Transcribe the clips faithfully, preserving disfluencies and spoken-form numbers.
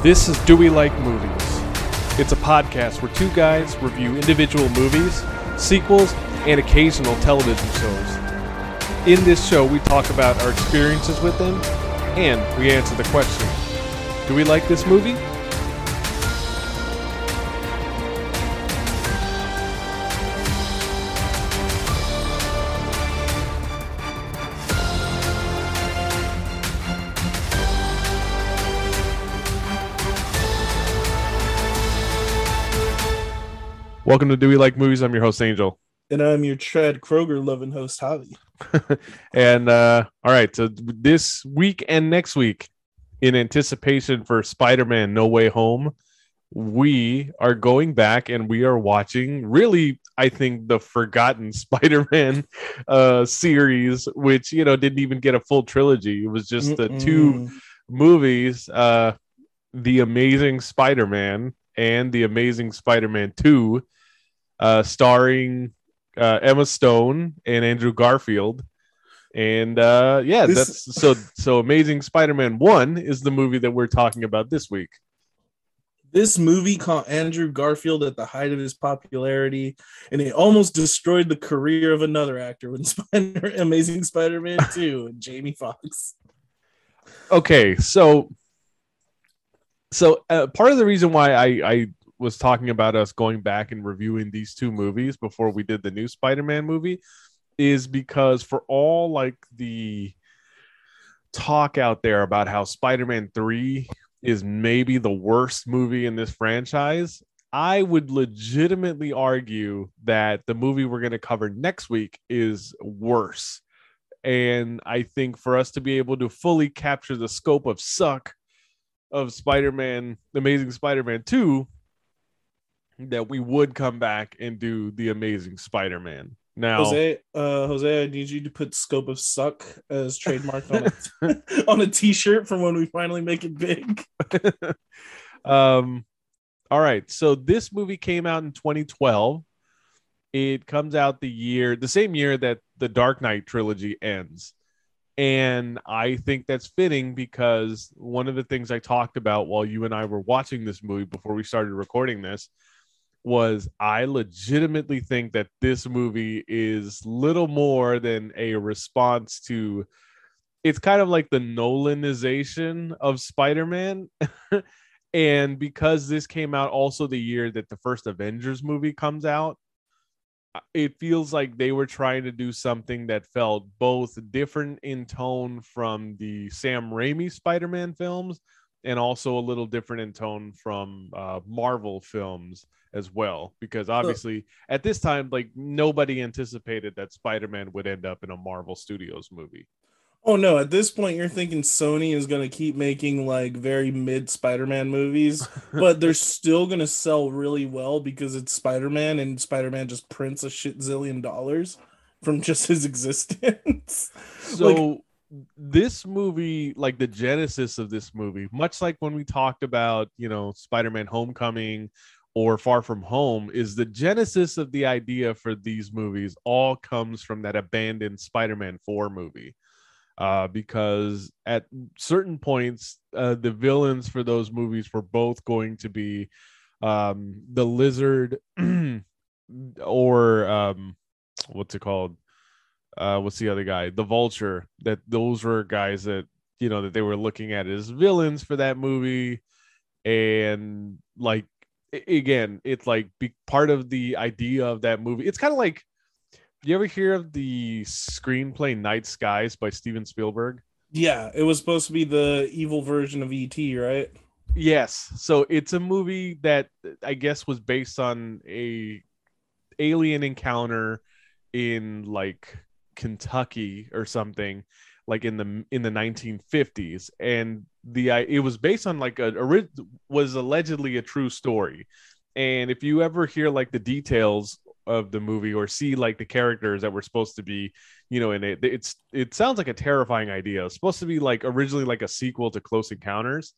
This is Do We Like Movies? It's a podcast where two guys review individual movies, sequels, and occasional television shows. In this show, we talk about our experiences with them, and we answer the question, do we like this movie? Welcome to Do We Like Movies. I'm your host, Angel. And I'm your Chad Kroger-loving host, Javi. and, uh, all right, so this week and next week, in anticipation for Spider-Man No Way Home, we are going back and we are watching, really, I think, the forgotten Spider-Man uh, series, which, you know, didn't even get a full trilogy. It was just Mm-mm. the two movies, uh, The Amazing Spider-Man and The Amazing Spider-Man two. Uh, starring uh, Emma Stone and Andrew Garfield, and uh, yeah, this... that's so. So, Amazing Spider-Man one is the movie that we're talking about this week. This movie caught Andrew Garfield at the height of his popularity, and it almost destroyed the career of another actor when Spider- Amazing Spider-Man two and Jamie Foxx. Okay, so so uh, part of the reason why I. I was talking about us going back and reviewing these two movies before we did the new Spider-Man movie is because for all like the talk out there about how Spider-Man three is maybe the worst movie in this franchise, I would legitimately argue that the movie we're going to cover next week is worse. And I think for us to be able to fully capture the scope of suck of Spider-Man, Amazing Spider-Man two, that we would come back and do The Amazing Spider-Man. Now, Jose, uh, Jose, I need you to put "scope of suck" as trademarked on a, on a T-shirt from when we finally make it big. um, all right. So this movie came out in twenty twelve. It comes out the year, the same year that the Dark Knight trilogy ends, and I think that's fitting because one of the things I talked about while you and I were watching this movie before we started recording this. Was I legitimately think that this movie is little more than a response to, it's kind of like the Nolanization of Spider-Man. And because this came out also the year that the first Avengers movie comes out, it feels like they were trying to do something that felt both different in tone from the Sam Raimi Spider-Man films and also a little different in tone from uh, Marvel films as well, because obviously at this time, like nobody anticipated that Spider-Man would end up in a Marvel Studios movie. Oh no, at this point you're thinking Sony is going to keep making like very mid Spider-Man movies, but they're still going to sell really well because it's Spider-Man and Spider-Man just prints a shit zillion dollars from just his existence. So like, this movie, like the genesis of this movie, much like when we talked about, you know, Spider-Man Homecoming or Far From Home, is the genesis of the idea for these movies all comes from that abandoned Spider-Man four movie. Uh, because at certain points, uh, the villains for those movies were both going to be um, the Lizard or um, what's it called? Uh, what's the other guy? The Vulture. That those were guys that, you know, that they were looking at as villains for that movie. And like, again, it's like be part of the idea of that movie. It's kind of like, you ever hear of the screenplay Night Skies by Steven Spielberg? Yeah, it was supposed to be the evil version of E T, right? Yes. So it's a movie that I guess was based on a alien encounter in like Kentucky or something, like in the in the nineteen fifties, and the it was based on like a was allegedly a true story. And if you ever hear like the details of the movie or see like the characters that were supposed to be, you know, in it, it's it sounds like a terrifying idea. It's supposed to be like originally like a sequel to Close Encounters,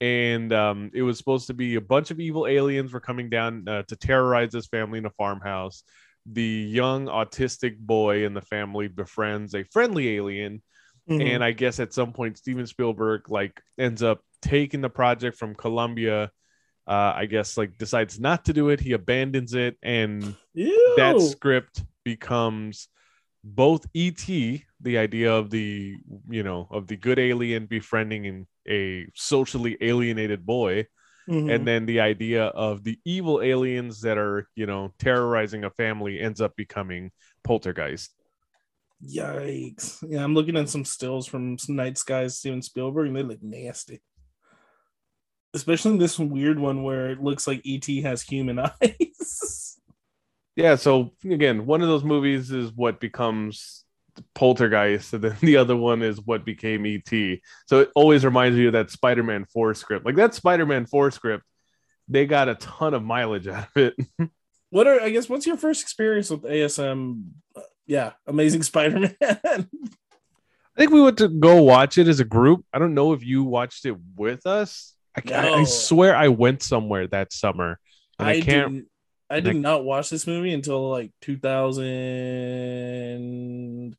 and um it was supposed to be a bunch of evil aliens were coming down uh, to terrorize this family in a farmhouse. The young autistic boy in the family befriends a friendly alien Mm-hmm. And I guess at some point, Steven Spielberg like ends up taking the project from Columbia. Uh, I guess like decides not to do it. He abandons it. And Ew. That script becomes both E T, the idea of the, you know, of the good alien befriending a socially alienated boy. Mm-hmm. And then the idea of the evil aliens that are, you know, terrorizing a family ends up becoming Poltergeist. Yikes. Yeah, I'm looking at some stills from Night Skies, Steven Spielberg, and they look nasty. Especially this weird one where it looks like E T has human eyes. Yeah, so again, one of those movies is what becomes Poltergeist, and then the other one is what became E T. So it always reminds me of that Spider-Man four script. Like that Spider-Man four script, they got a ton of mileage out of it. What are, I guess, what's your first experience with A S M? Yeah, Amazing Spider-Man. I think we went to go watch it as a group. I don't know if you watched it with us. I, no. I, I swear I went somewhere that summer. And I, I can't. Didn't, I did I, not watch this movie until like two thousand.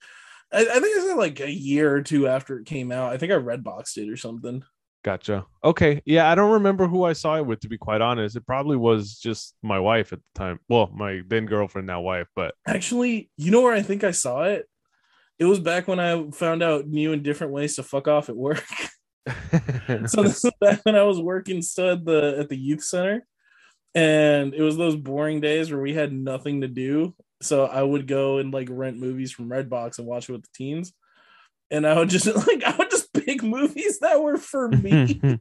I, I think it was like a year or two after it came out. I think I Redboxed it or something. Gotcha. Okay. Yeah, I don't remember who I saw it with, to be quite honest. It probably was just my wife at the time. Well, my then girlfriend, now wife, but actually, you know where I think I saw it? It was back when I found out new and different ways to fuck off at work. So this was back when I was working still at the at the youth center. And it was those boring days where we had nothing to do. So I would go and like rent movies from Redbox and watch it with the teens. And I would just like I would just pick movies that were for me. And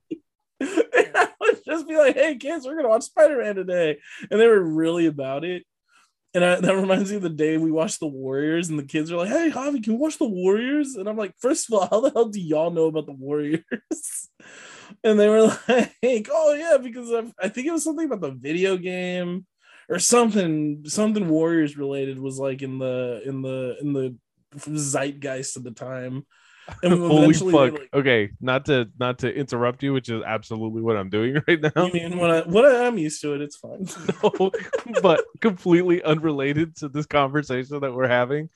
I would just be like, hey kids, we're gonna watch Spider-Man today. And they were really about it. And I, that reminds me of the day we watched The Warriors, and the kids are like, hey Javi, can we watch The Warriors? And I'm like, first of all, how the hell do y'all know about The Warriors? And they were like, oh yeah, because I've, I think it was something about the video game or something, something Warriors related was like in the in the in the zeitgeist at the time. And holy fuck! Like, okay, not to not to interrupt you, which is absolutely what I'm doing right now. You mean when I when I am used to it, it's fine. No, but completely unrelated to this conversation that we're having.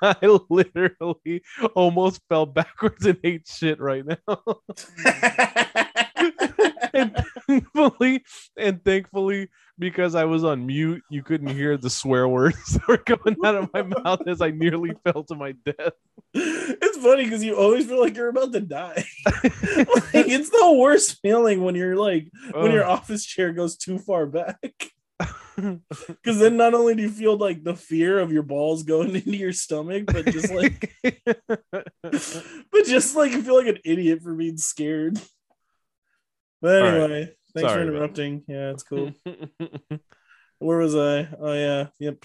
I literally almost fell backwards and ate shit right now. and thankfully, and thankfully, because I was on mute, you couldn't hear the swear words that were coming out of my mouth as I nearly fell to my death. It's funny because you always feel like you're about to die. Like, it's the worst feeling when you're like when oh. your office chair goes too far back. Because then not only do you feel like the fear of your balls going into your stomach, but just like, but just like you feel like an idiot for being scared. But anyway, right. Thanks Sorry for interrupting. Yeah, it's cool. Where was I? Oh, yeah. Yep.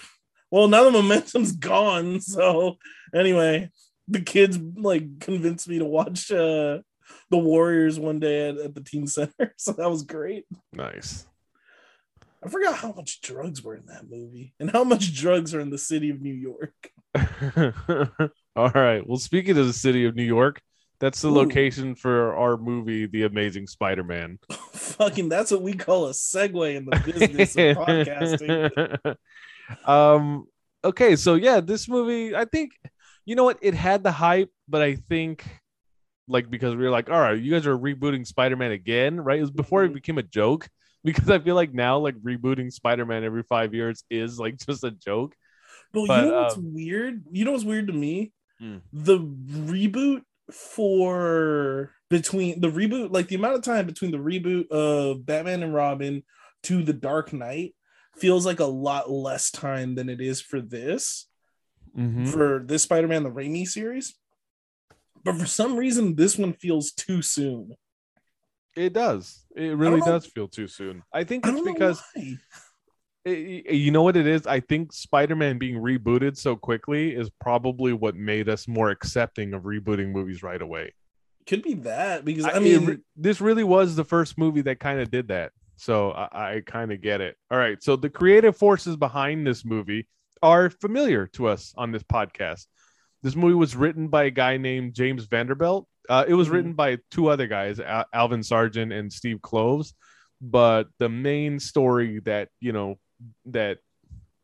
Well, now the momentum's gone. So anyway, the kids like convinced me to watch uh, The Warriors one day at, at the teen center. So that was great. Nice. I forgot how much drugs were in that movie and how much drugs are in the city of New York. All right. Well, speaking of the city of New York, that's the Ooh. Location for our movie, The Amazing Spider-Man. Oh, fucking, that's what we call a segue in the business of podcasting. Um, okay, so yeah, this movie, I think, you know what? It had the hype, but I think, like, because we were like, all right, you guys are rebooting Spider-Man again, right? It was before it became a joke, because I feel like now, like, rebooting Spider-Man every five years is, like, just a joke. Well, but, you know what's um, weird? You know what's weird to me? Hmm. The reboot for between the reboot, like the amount of time between the reboot of Batman and Robin to The Dark Knight feels like a lot less time than it is for this mm-hmm. for this Spider-Man the Raimi series, but for some reason this one feels too soon. It does. It really does feel too soon. I think it's I because it, you know what it is? I think Spider-Man being rebooted so quickly is probably what made us more accepting of rebooting movies right away. Could be that, because I, I mean, it, this really was the first movie that kind of did that. So I, I kind of get it. All right. So the creative forces behind this movie are familiar to us on this podcast. This movie was written by a guy named James Vanderbilt. Uh, it was mm-hmm. written by two other guys, Al- Alvin Sargent and Steve Kloves. But the main story that, you know, that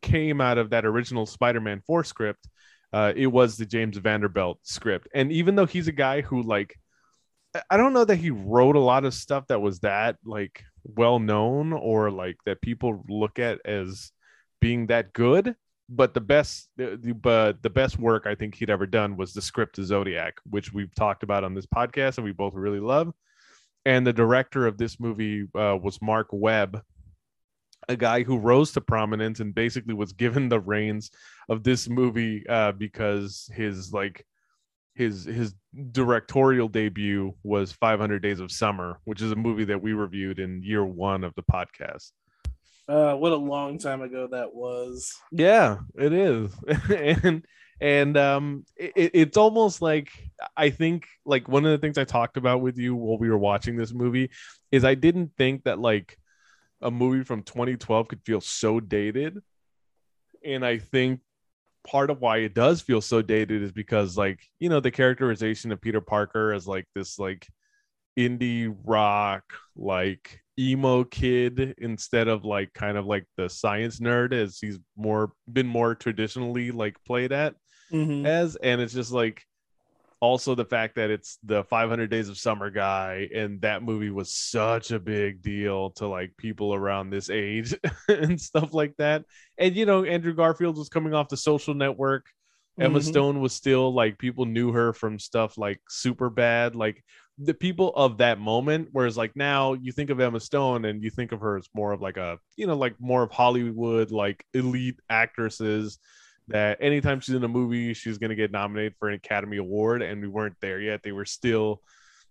came out of that original Spider-Man four script uh, it was the James Vanderbilt script. And even though he's a guy who, like, I don't know that he wrote a lot of stuff that was that, like, well known or like that people look at as being that good. But the best, but the best work I think he'd ever done was the script to Zodiac, which we've talked about on this podcast and we both really love. And the director of this movie uh, was Mark Webb, a guy who rose to prominence and basically was given the reins of this movie uh, because his like his his directorial debut was five hundred Days of Summer, which is a movie that we reviewed in year one of the podcast. Uh, what a long time ago that was. Yeah, it is. and and um, it, it's almost like, I think, like, one of the things I talked about with you while we were watching this movie is I didn't think that, like, a movie from twenty twelve could feel so dated. And I think part of why it does feel so dated is because, like, you know, the characterization of Peter Parker as, like, this, like, indie rock, like, emo kid instead of like kind of like the science nerd as he's more been more traditionally like played at mm-hmm. as. And it's just like also the fact that it's the five hundred Days of Summer guy, and that movie was such a big deal to like people around this age and stuff like that. And you know, Andrew Garfield was coming off The Social Network. Mm-hmm. Emma Stone was still like, people knew her from stuff like Superbad, like the people of that moment. Whereas like now you think of Emma Stone and you think of her as more of like a, you know, like more of Hollywood, like elite actresses that anytime she's in a movie, she's going to get nominated for an Academy Award. And we weren't there yet. They were still,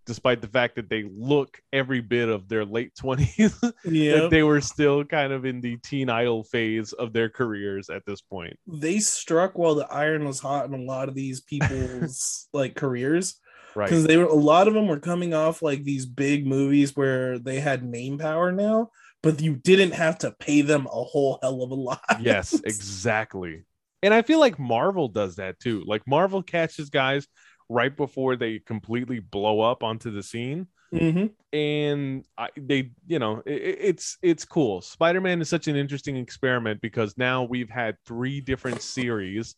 despite the fact that they look every bit of their late twenties, yep. like they were still kind of in the teen idol phase of their careers at this point. They struck while the iron was hot in a lot of these people's like careers. Right. Because they were, a lot of them were coming off like these big movies where they had name power now, but you didn't have to pay them a whole hell of a lot. Yes, exactly. And I feel like Marvel does that too. Like Marvel catches guys right before they completely blow up onto the scene. Mm-hmm. And I, they, you know, it, it's it's cool. Spider-Man is such an interesting experiment because now we've had three different series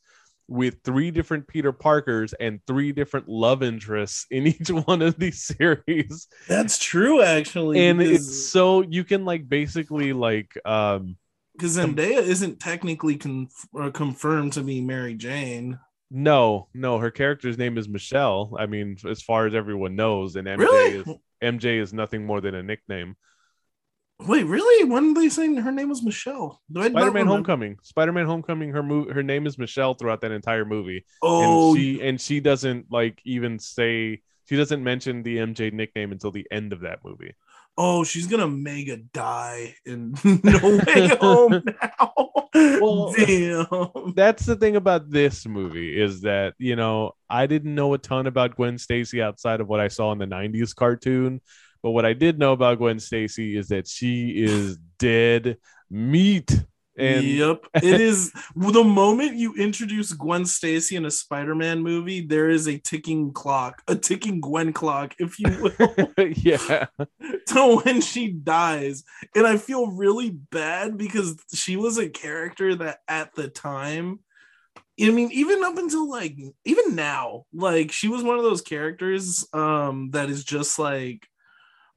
with three different Peter Parkers and three different love interests in each one of these series. That's true, actually. And it's so you can like basically like um because Zendaya isn't technically con- or confirmed to be Mary Jane. No, no, her character's name is Michelle. I mean, as far as everyone knows, and M J really? is M J is nothing more than a nickname. Wait, really? When did they say her name was Michelle? Spider-Man Homecoming. Spider-Man Homecoming. Her mo- her name is Michelle throughout that entire movie. Oh, and she, and she doesn't like even say, she doesn't mention the M J nickname until the end of that movie. Oh, she's gonna mega die in No Way Home now. Well, damn. That's the thing about this movie is that, you know, I didn't know a ton about Gwen Stacy outside of what I saw in the nineties cartoon. But what I did know about Gwen Stacy is that she is dead meat. And yep, it is. The moment you introduce Gwen Stacy in a Spider-Man movie, there is a ticking clock, a ticking Gwen clock, if you will. Yeah. To when she dies. And I feel really bad because she was a character that at the time, I mean, even up until like, even now, like she was one of those characters um, that is just like,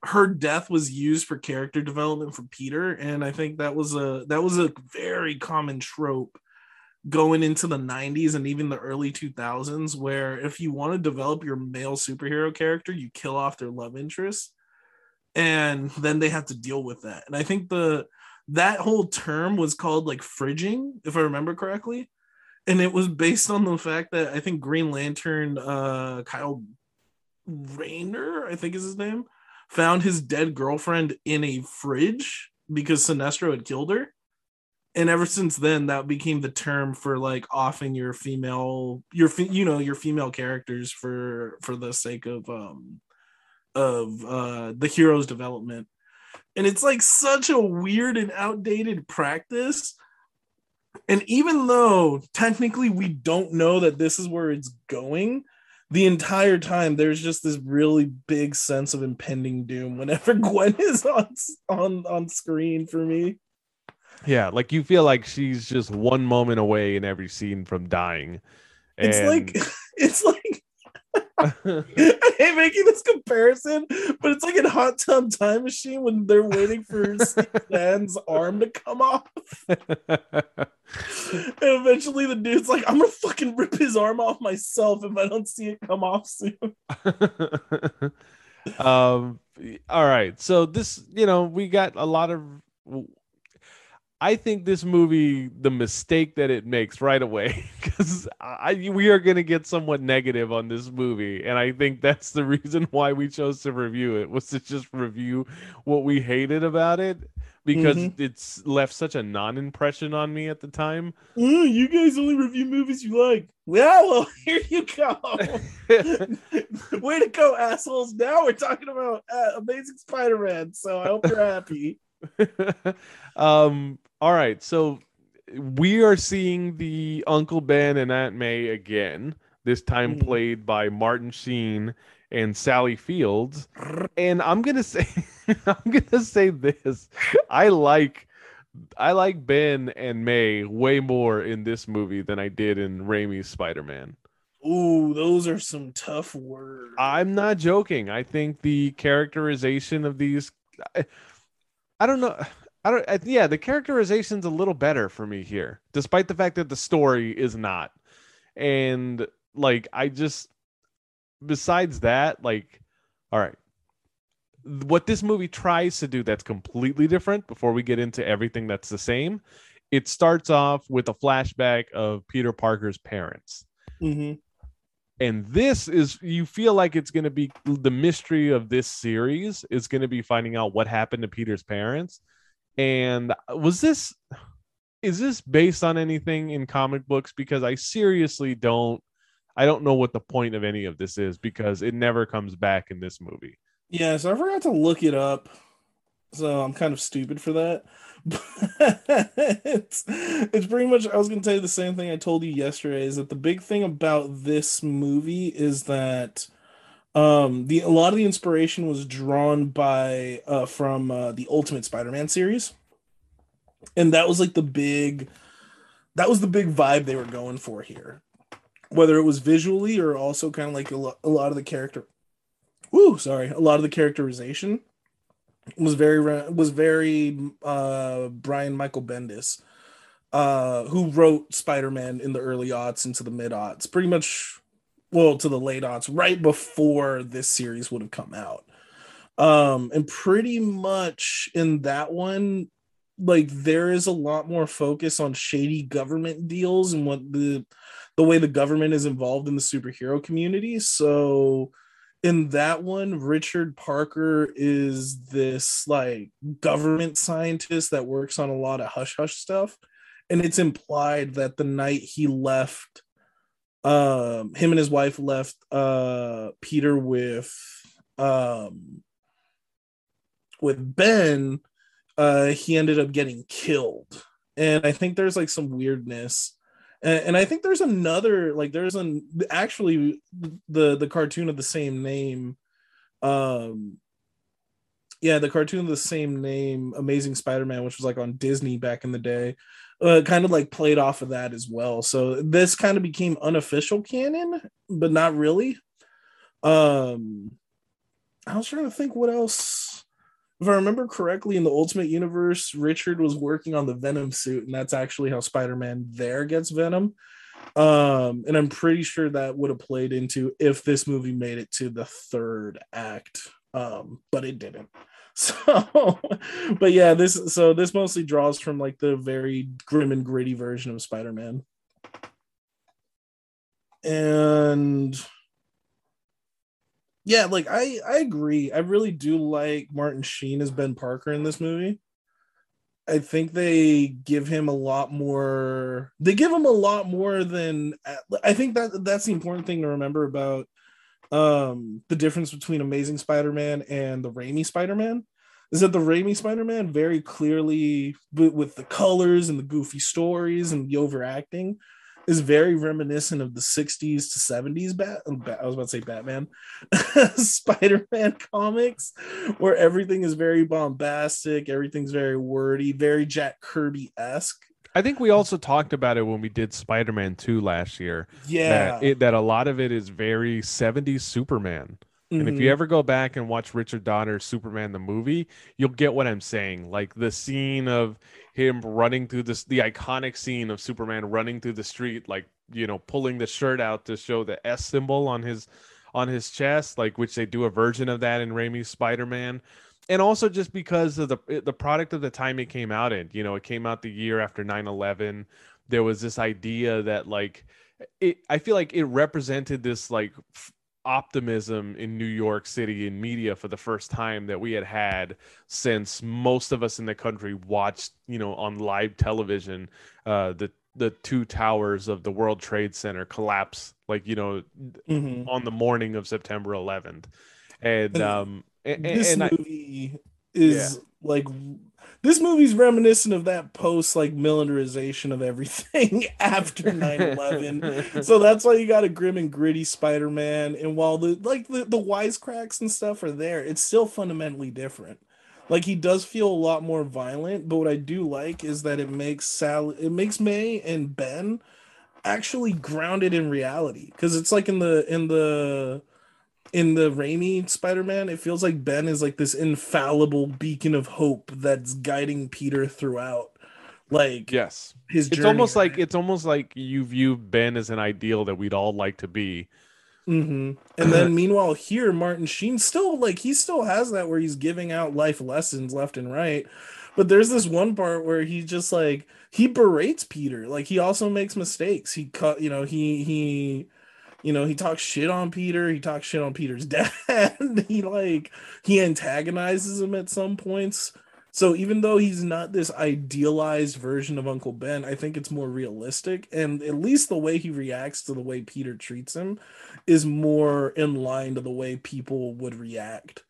her death was used for character development for Peter, and I think that was a that was a very common trope going into the nineties and even the early two thousands, where if you want to develop your male superhero character, you kill off their love interest, and then they have to deal with that. And I think the that whole term was called like fridging, if I remember correctly, and it was based on the fact that I think Green Lantern uh, Kyle Rayner, I think is his name, found his dead girlfriend in a fridge because Sinestro had killed her. And ever since then, that became the term for like offing your female, your, you know, your female characters for, for the sake of, um, of uh, the hero's development. And it's like such a weird and outdated practice. And even though technically we don't know that this is where it's going, the entire time, there's just this really big sense of impending doom whenever Gwen is on on on screen for me. Yeah, like you feel like she's just one moment away in every scene from dying. It's and... like it's like I hate making this comparison, but it's like in Hot Tub Time Machine when they're waiting for Stan's arm to come off, and eventually the dude's like, "I'm gonna fucking rip his arm off myself if I don't see it come off soon." um. All right. So this, you know, we got a lot of. I think this movie, the mistake that it makes right away, because we are going to get somewhat negative on this movie. And I think that's the reason why we chose to review it, was to just review what we hated about it, because mm-hmm. it's left such a non-impression on me at the time. Ooh, you guys only review movies you like. Yeah, well, here you go. Way to go, assholes. Now we're talking about uh, Amazing Spider-Man, so I hope you're happy. um all right, so we are seeing the Uncle Ben and Aunt May again, this time mm-hmm. played by Martin Sheen and Sally Fields, and I'm gonna say I'm gonna say this, I like I like Ben and May way more in this movie than I did in Raimi's Spider-Man. Ooh, those are some tough words. I'm not joking. I think the characterization of these I, I don't know. I don't. I, yeah, the characterization's a little better for me here, despite the fact that the story is not. And like, I just, besides that, like, all right, what this movie tries to do that's completely different. Before we get into everything that's the same, it starts off with a flashback of Peter Parker's parents. Mm-hmm. And this is, you feel like it's going to be the mystery of this series is going to be finding out what happened to Peter's parents. And was this, is this based on anything in comic books? Because I seriously don't, I don't know what the point of any of this is, because it never comes back in this movie. Yeah. So I forgot to look it up. So I'm kind of stupid for that. But it's, it's pretty much, I was going to tell you the same thing I told you yesterday, is that the big thing about this movie is that um, the a lot of the inspiration was drawn by uh, from uh, the Ultimate Spider-Man series. And that was like the big, that was the big vibe they were going for here. Whether it was visually or also kind of like a, lo- a lot of the character. Woo, sorry. A lot of the characterization. was very was very uh Brian Michael Bendis, uh who wrote Spider-Man in the early aughts into the mid aughts, pretty much, well, to the late aughts, right before this series would have come out. Um and pretty much in that one, like, there is a lot more focus on shady government deals and what the the way the government is involved in the superhero community. So in that one, Richard Parker is this like government scientist that works on a lot of hush hush stuff, and it's implied that the night he left, um, him and his wife left uh, Peter with um, with Ben, uh, he ended up getting killed, and I think there's like some weirdness. And I think there's another, like, there's an actually the the cartoon of the same name, um, yeah, the cartoon of the same name, Amazing Spider-Man, which was like on Disney back in the day, uh, kind of like played off of that as well. So this kind of became unofficial canon, but not really. Um, I was trying to think what else. If I remember correctly, in the Ultimate Universe, Richard was working on the Venom suit, and that's actually how Spider-Man there gets Venom. Um, and I'm pretty sure that would have played into if this movie made it to the third act, um, but it didn't. So, but yeah, this so this mostly draws from like the very grim and gritty version of Spider-Man. And yeah, like, I, I agree. I really do like Martin Sheen as Ben Parker in this movie. I think they give him a lot more. They give him a lot more than. I think that that's the important thing to remember about um, the difference between Amazing Spider-Man and the Raimi Spider-Man, is that the Raimi Spider-Man very clearly, with the colors and the goofy stories and the overacting, is very reminiscent of the sixties to seventies bat. I was about to say Batman, Spider-Man comics, where everything is very bombastic, everything's very wordy, very Jack Kirby-esque. I think we also talked about it when we did Spider-Man two last year. Yeah. That, it, that a lot of it is very seventies Superman. Mm-hmm. And if you ever go back and watch Richard Donner's Superman the movie, you'll get what I'm saying. Like the scene of him running through this, the iconic scene of Superman running through the street, like, you know, pulling the shirt out to show the S symbol on his on his chest, like, which they do a version of that in Raimi's Spider-Man. And also just because of the the product of the time it came out in, you know, it came out the year after nine eleven. There was this idea that, like, it, I feel like it represented this, like, f- optimism in New York City in media for the first time that we had had since most of us in the country watched, you know, on live television, uh, the the two towers of the World Trade Center collapse, like, you know, mm-hmm. on the morning of September eleventh. And um, and, this and I, movie is yeah. like this movie's reminiscent of that post, like, militarization of everything after nine eleven. So that's why you got a grim and gritty Spider-Man. And while the like the, the wisecracks and stuff are there, it's still fundamentally different. Like, he does feel a lot more violent, but what I do like is that it makes Sally, it makes May and Ben actually grounded in reality. Because it's like in the in the in the Raimi Spider-Man, it feels like Ben is like this infallible beacon of hope that's guiding Peter throughout. Like, yes, his journey. It's almost right? like it's almost like you view Ben as an ideal that we'd all like to be. Mm-hmm. And then meanwhile here, Martin Sheen still like he still has that where he's giving out life lessons left and right, but there's this one part where he just like he berates Peter. Like, he also makes mistakes. He cut, you know, he he you know, he talks shit on Peter. He talks shit on Peter's dad. he like he antagonizes him at some points. So even though he's not this idealized version of Uncle Ben, I think it's more realistic. And at least the way he reacts to the way Peter treats him is more in line to the way people would react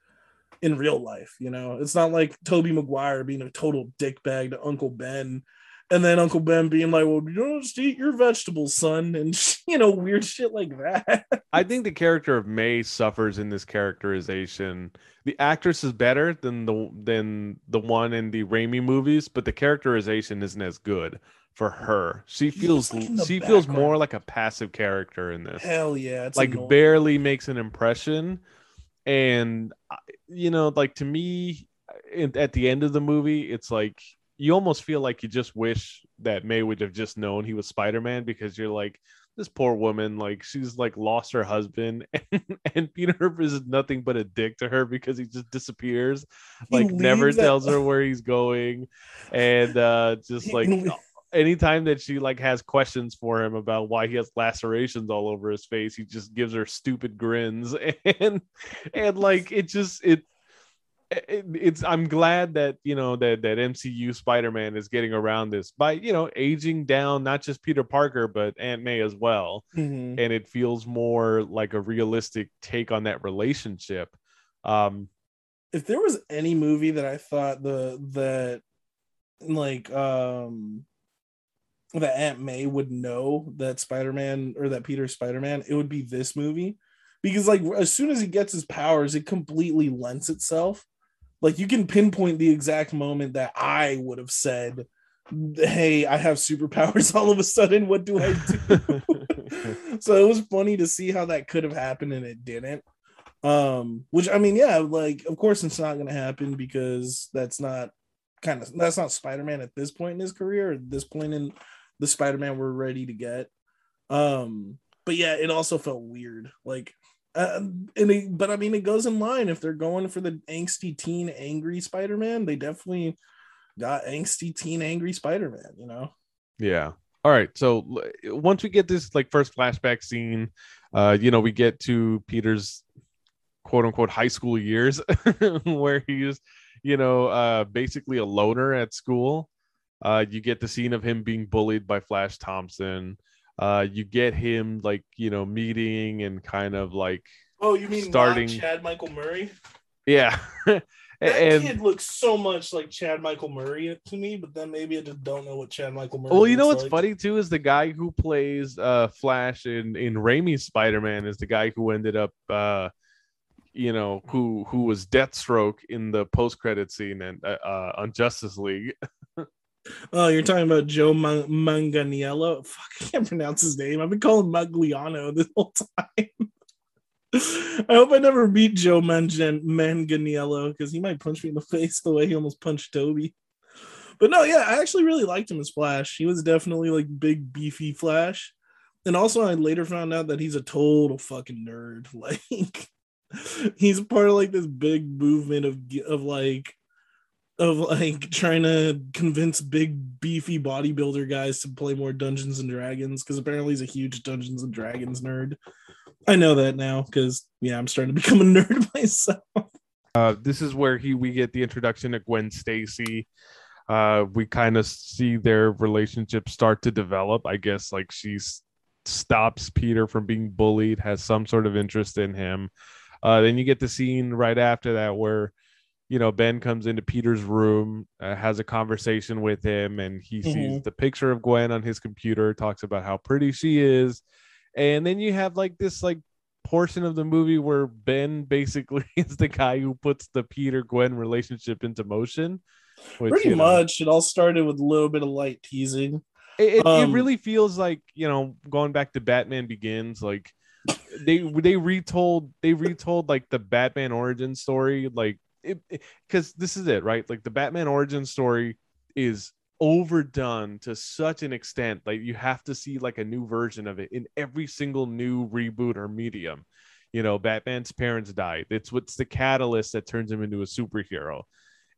in real life. You know, it's not like Tobey Maguire being a total dickbag to Uncle Ben. And then Uncle Ben being like, well, you just eat your vegetables, son. And, you know, weird shit like that. I think the character of May suffers in this characterization. The actress is better than the than the one in the Raimi movies, but the characterization isn't as good for her. She feels like she background. feels more like a passive character in this. Hell yeah. It's like annoying. Barely makes an impression. And, you know, like, to me, at the end of the movie, it's like, you almost feel like you just wish that May would have just known he was Spider-Man, because you're like, this poor woman, like, she's like lost her husband, and, and Peter is nothing but a dick to her because he just disappears, like, never tells her where he's going. And uh, just like anytime that she like has questions for him about why he has lacerations all over his face, he just gives her stupid grins. And, and like, it just, it, It, it's I'm glad that, you know, that that M C U Spider-Man is getting around this by, you know, aging down not just Peter Parker but Aunt May as well. Mm-hmm. And it feels more like a realistic take on that relationship. Um if there was any movie that I thought the that like um that Aunt May would know that Spider-Man or that Peter's Spider-Man, it would be this movie, because like as soon as he gets his powers, it completely lends itself. Like, you can pinpoint the exact moment that I would have said, hey, I have superpowers all of a sudden. What do I do? So it was funny to see how that could have happened and it didn't. Um, which, I mean, yeah, like, of course it's not going to happen, because that's not kind of, that's not Spider-Man at this point in his career, or at this point in the Spider-Man we're ready to get. Um, but yeah, it also felt weird. Like, Uh, and it, but I mean, it goes in line. If they're going for the angsty teen angry Spider-Man, they definitely got angsty teen angry Spider-Man, you know? Yeah. All right. So once we get this like first flashback scene, uh, you know, we get to Peter's quote unquote high school years where he's, you know, uh, basically a loner at school. Uh, you get the scene of him being bullied by Flash Thompson. Uh, you get him like, you know, meeting and kind of like, oh, you mean starting Chad Michael Murray? Yeah. That and... kid looks so much like Chad Michael Murray to me, but then maybe I just don't know what Chad Michael Murray is. Well, you know what's like. Funny too is the guy who plays uh, Flash in, in Raimi's Spider-Man is the guy who ended up uh, you know, who who was Deathstroke in the post-credit scene and uh, uh, on Justice League. Oh, you're talking about Joe Man- Manganiello? Fuck, I can't pronounce his name. I've been calling Magliano this whole time. I hope I never meet Joe Man- Manganiello because he might punch me in the face the way he almost punched Toby. But no, yeah, I actually really liked him as Flash. He was definitely like big, beefy Flash. And also, I later found out that he's a total fucking nerd. Like, he's part of like this big movement of of like of like trying to convince big beefy bodybuilder guys to play more Dungeons and Dragons because apparently he's a huge Dungeons and Dragons nerd. I know that now because yeah, I'm starting to become a nerd myself. Uh, this is where he we get the introduction to Gwen Stacy. Uh, we kind of see their relationship start to develop. I guess like she stops Peter from being bullied, has some sort of interest in him. Uh, then you get the scene right after that where, you know, Ben comes into Peter's room, uh, has a conversation with him, and he mm-hmm. sees the picture of Gwen on his computer, talks about how pretty she is. And then you have like this like portion of the movie where Ben basically is the guy who puts the Peter Gwen relationship into motion. Which, pretty you know, much it all started with a little bit of light teasing. It, um, it really feels like, you know, going back to Batman Begins, like they they retold they retold like the Batman origin story, like it because this is it, right? Like the Batman origin story is overdone to such an extent, like you have to see like a new version of it in every single new reboot or medium. You know, Batman's parents died. It's what's the catalyst that turns him into a superhero.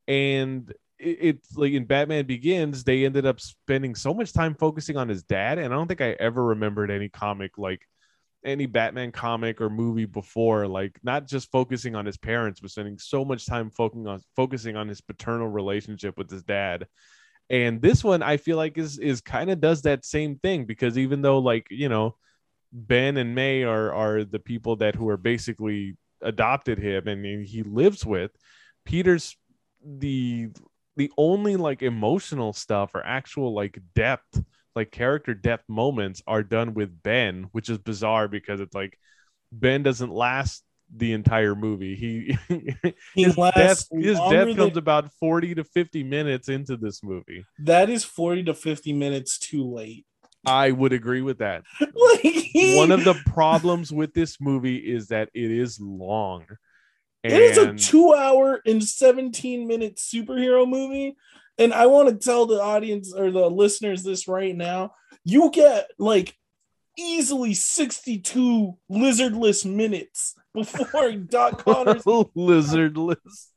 And it's like in Batman Begins, they ended up spending so much time focusing on his dad. And I don't think I ever remembered any comic, like any Batman comic or movie before, like not just focusing on his parents, but spending so much time focusing on focusing on his paternal relationship with his dad. And this one, I feel like is, is kind of does that same thing, because even though like, you know, Ben and May are, are the people that who are basically adopted him and he lives with, Peter's the the only like emotional stuff or actual like depth, like character depth moments are done with Ben, which is bizarre because it's like Ben doesn't last the entire movie. He, he his, death, his death comes than... about forty to fifty minutes into this movie. That is forty to fifty minutes too late. I would agree with that. Like he... One of the problems with this movie is that it is long. And it is a two hour and seventeen minute superhero movie. And I want to tell the audience or the listeners this right now. You get like easily sixty-two lizardless minutes before Doc Connors. Lizardless.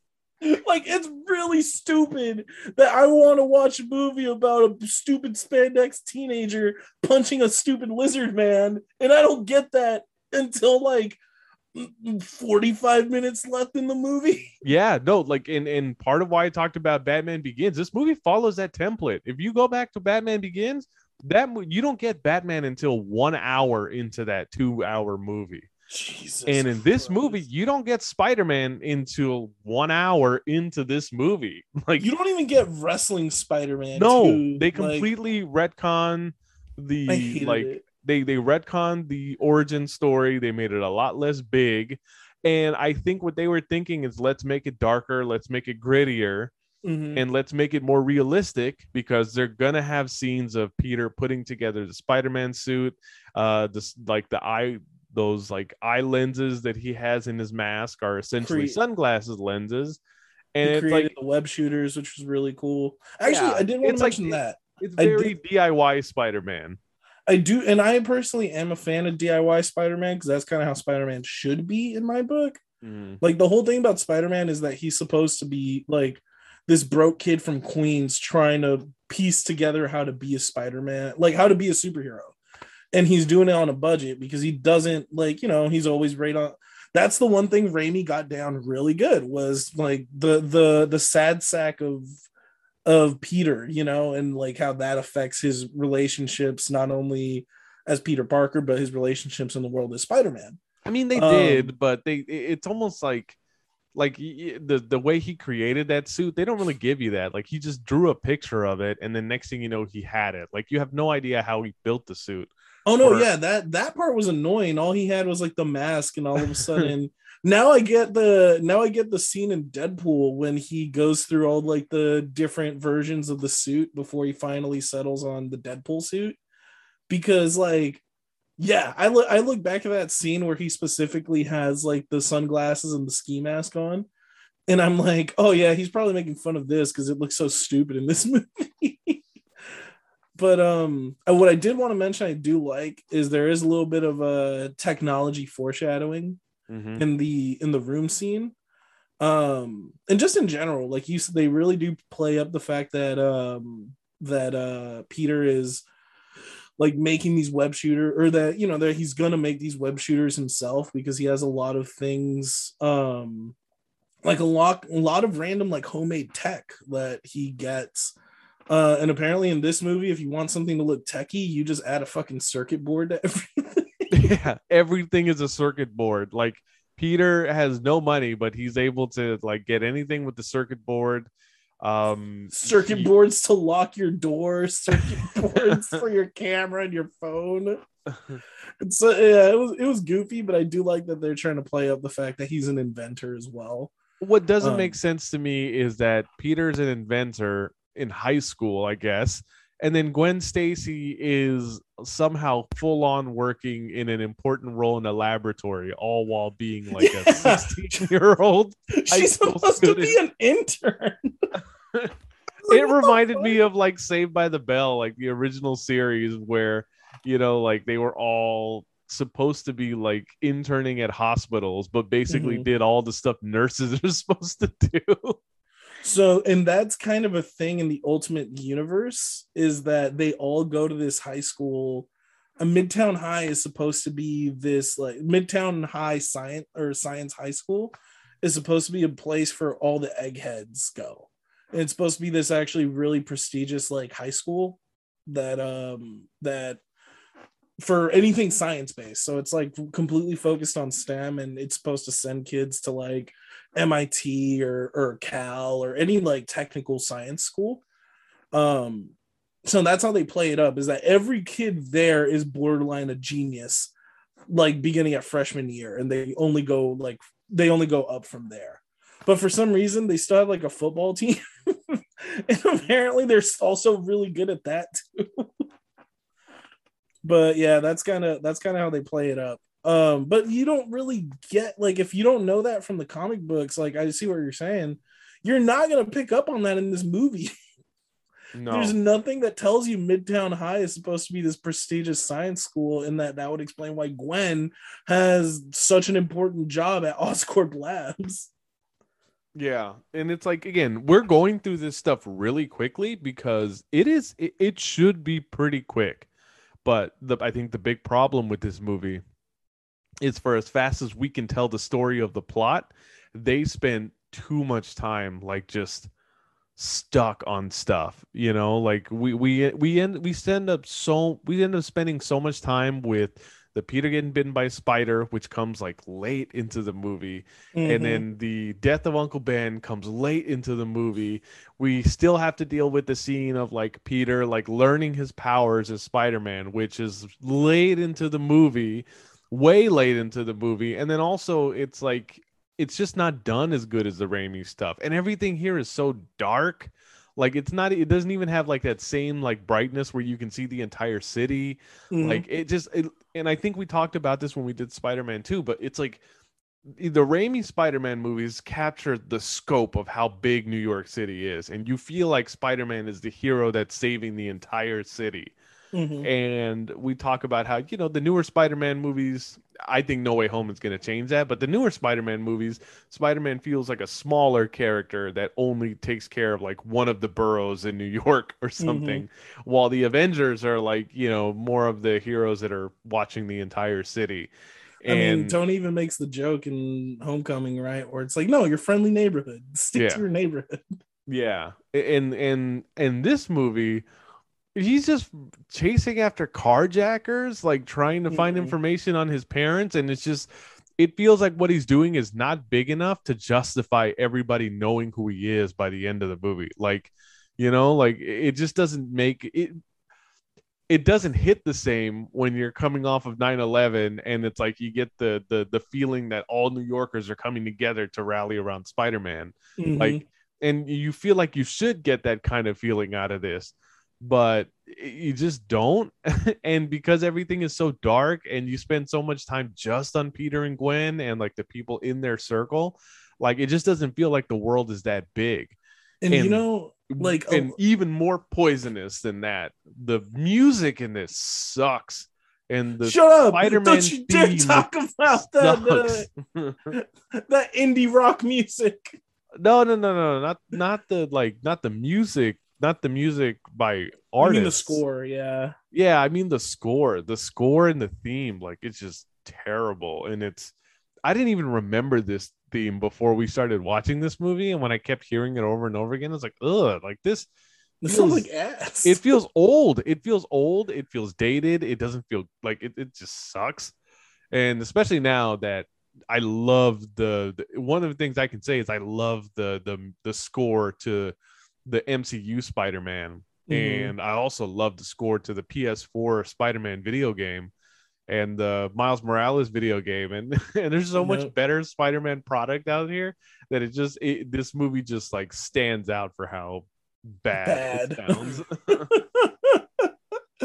Like, it's really stupid that I want to watch a movie about a stupid spandex teenager punching a stupid lizard man. And I don't get that until like forty-five minutes left in the movie. Yeah, no, like and and part of why I talked about Batman Begins, this movie follows that template. If you go back to Batman Begins, that you don't get Batman until one hour into that two hour movie. Jesus. And in Christ. This movie, you don't get Spider-Man until one hour into this movie. Like you don't even get wrestling Spider-Man. No, too. They completely like, retcon the like. It. They they retconned the origin story. They made it a lot less big. And I think what they were thinking is let's make it darker. Let's make it grittier. Mm-hmm. And let's make it more realistic because they're going to have scenes of Peter putting together the Spider-Man suit. Uh, this, like the eye, those like eye lenses that he has in his mask are essentially Cre- sunglasses lenses. And he it's like the web shooters, which was really cool. Actually, yeah, I didn't want to mention like, that. It's, it's very D I Y Spider-Man. I do, and I personally am a fan of D I Y Spider-Man because that's kind of how Spider-Man should be in my book. Mm. Like, the whole thing about Spider-Man is that he's supposed to be, like, this broke kid from Queens trying to piece together how to be a Spider-Man, like, how to be a superhero. And he's doing it on a budget because he doesn't, like, you know, he's always right on... That's the one thing Raimi got down really good was, like, the the the sad sack of... of Peter, you know, and like how that affects his relationships, not only as Peter Parker, but his relationships in the world as Spider-Man. I mean, they um, did, but they it's almost like like the the way he created that suit, they don't really give you that. Like he just drew a picture of it, and then next thing you know, he had it. Like you have no idea how he built the suit Oh no, or, yeah, that that part was annoying. All he had was like the mask, and all of a sudden now I get the now I get the scene in Deadpool when he goes through all like the different versions of the suit before he finally settles on the Deadpool suit. Because like, yeah, I look I look back at that scene where he specifically has like the sunglasses and the ski mask on, and I'm like, oh yeah, he's probably making fun of this because it looks so stupid in this movie. But um, what I did want to mention, I do like, is there is a little bit of a technology foreshadowing mm-hmm. in the in the room scene, um, and just in general, like you said, they really do play up the fact that um, that uh, Peter is like making these web shooter, or that you know that he's gonna make these web shooters himself, because he has a lot of things, um, like a lot a lot of random like homemade tech that he gets. Uh, and apparently in this movie, if you want something to look techie, you just add a fucking circuit board to everything. Yeah, everything is a circuit board. Like, Peter has no money, but he's able to like get anything with the circuit board. Um, circuit he... boards to lock your door, circuit boards for your camera and your phone. And so yeah, it was it was goofy, but I do like that they're trying to play up the fact that he's an inventor as well. What doesn't um, make sense to me is that Peter's an inventor in high school, I guess, and then Gwen Stacy is somehow full-on working in an important role in a laboratory, all while being like yeah. a sixteen-year-old. She's supposed student. to be an intern. Like, it reminded me of like Saved by the Bell, like the original series, where you know, like they were all supposed to be like interning at hospitals, but basically mm-hmm. did all the stuff nurses are supposed to do. So, and that's kind of a thing in the Ultimate Universe, is that they all go to this high school. A Midtown High is supposed to be this like Midtown High Science or Science High School is supposed to be a place for all the eggheads go. And it's supposed to be this actually really prestigious like high school that um that for anything science based. So it's like completely focused on STEM, and it's supposed to send kids to like M I T or or Cal or any like technical science school. Um, so that's how they play it up, is that every kid there is borderline a genius, like beginning at freshman year, and they only go like they only go up from there. But for some reason, they still have like a football team, and apparently they're also really good at that too. But yeah, that's kind of that's kind of how they play it up. Um, but you don't really get, like, if you don't know that from the comic books, like, I see what you're saying, you're not going to pick up on that in this movie. No. There's nothing that tells you Midtown High is supposed to be this prestigious science school, and that that would explain why Gwen has such an important job at Oscorp Labs. Yeah, and it's like, again, we're going through this stuff really quickly because it is, it, it should be pretty quick. But the, I think the big problem with this movie is, for as fast as we can tell the story of the plot, they spend too much time like just stuck on stuff, you know, like we we we end we end up so we end up spending so much time with the Peter getting bitten by a spider, which comes like late into the movie. Mm-hmm. And then the death of Uncle Ben comes late into the movie. We still have to deal with the scene of like Peter like learning his powers as Spider-Man, which is late into the movie, way late into the movie. And then also it's like, it's just not done as good as the Raimi stuff. And everything here is so dark. Like it's not, it doesn't even have like that same like brightness where you can see the entire city. Mm-hmm. Like it just, it, and I think we talked about this when we did Spider-Man two, but it's like the Raimi Spider-Man movies capture the scope of how big New York City is. And you feel like Spider-Man is the hero that's saving the entire city. Mm-hmm. And we talk about how, you know, the newer Spider-Man movies, I think No Way Home is going to change that, but the newer Spider-Man movies, Spider-Man feels like a smaller character that only takes care of like one of the boroughs in New York or something, mm-hmm. while the Avengers are like, you know, more of the heroes that are watching the entire city. And I mean, Tony even makes the joke in Homecoming, right? Where it's like, no, your friendly neighborhood, stick yeah. to your neighborhood. Yeah. And, and, and this movie, he's just chasing after carjackers, like trying to find mm-hmm. information on his parents. And it's just, it feels like what he's doing is not big enough to justify everybody knowing who he is by the end of the movie. Like, you know, like it just doesn't make it. it doesn't hit the same when you're coming off of nine eleven, and it's like you get the the the feeling that all New Yorkers are coming together to rally around Spider-Man. Mm-hmm. Like, and you feel like you should get that kind of feeling out of this, but you just don't. And because everything is so dark and you spend so much time just on Peter and Gwen and like the people in their circle, like it just doesn't feel like the world is that big. And, and you know, like, and oh, even more poisonous than that, the music in this sucks. And the shut up! Spider-Man don't you dare talk about that uh, that indie rock music. No, no, no, no, not not the like, not the music, not the music by artists. I mean the score, yeah, yeah. I mean the score, the score and the theme, like it's just terrible. And it's, I didn't even remember this theme before we started watching this movie, and when I kept hearing it over and over again, I was like, ugh, like this this feels like ass. It feels old, it feels old, it feels dated, it doesn't feel like it, it just sucks. And especially now that I love the, the one of the things I can say is I love the the the score to the M C U Spider-Man, mm-hmm. and I also love the score to the P S four Spider-Man video game and the uh, Miles Morales video game, and and there's so much nope. better Spider-Man product out here that it just it, this movie just like stands out for how bad, bad. it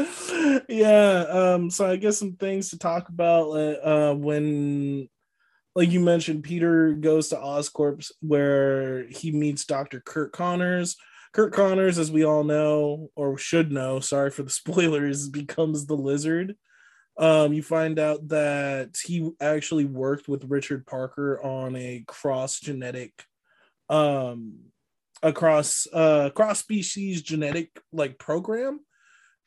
sounds. Yeah, um so I guess some things to talk about, uh when, like you mentioned, Peter goes to Oscorp where he meets Doctor Kurt Connors. Kurt Connors, as we all know, or should know, sorry for the spoilers, becomes the Lizard. Um, you find out that he actually worked with Richard Parker on a cross-genetic, um, across uh, cross-species genetic like program,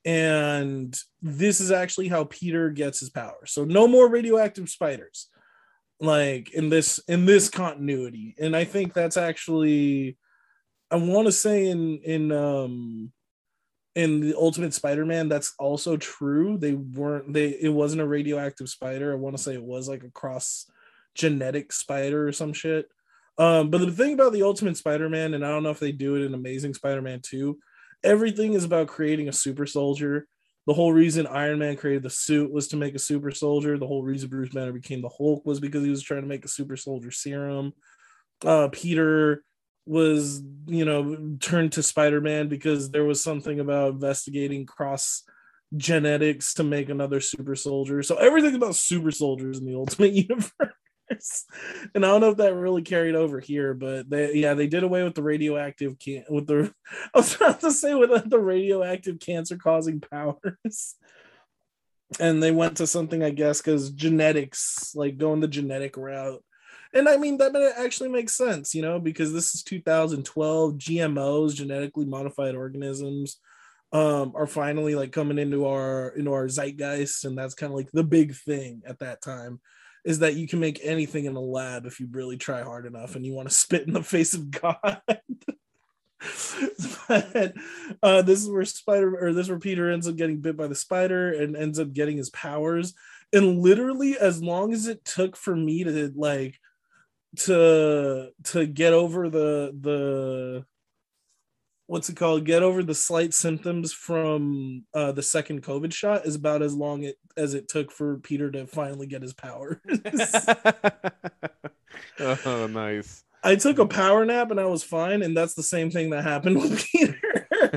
and this is actually how Peter gets his power. So no more radioactive spiders, like in this in this continuity. And I think that's actually, I want to say in in. Um, in the Ultimate Spider-Man, that's also true. They weren't, they, it wasn't a radioactive spider. I want to say it was like a cross genetic spider or some shit. Um, but the thing about the Ultimate Spider-Man, and I don't know if they do it in Amazing Spider-Man two, everything is about creating a super soldier. The whole reason Iron Man created the suit was to make a super soldier. The whole reason Bruce Banner became the Hulk was because he was trying to make a super soldier serum. Uh, Peter was, you know, turned to Spider-Man because there was something about investigating cross genetics to make another super soldier. So everything about super soldiers in the Ultimate Universe. And I don't know if that really carried over here, but they, yeah, they did away with the radioactive can- with the I was about to say with the radioactive cancer causing powers. And they went to something, I guess, because genetics, like going the genetic route. And I mean, that actually makes sense, you know, because this is two thousand twelve, G M Os, genetically modified organisms, um, are finally like coming into our, into our zeitgeist. And that's kind of like the big thing at that time, is that you can make anything in a lab if you really try hard enough and you want to spit in the face of God. But uh, this is where Spider, or this is where Peter ends up getting bit by the spider and ends up getting his powers. And literally, as long as it took for me to like, to to get over the the what's it called get over the slight symptoms from uh the second COVID shot is about as long it as it took for Peter to finally get his powers. Oh, nice. I took a power nap and I was fine, and that's the same thing that happened with Peter.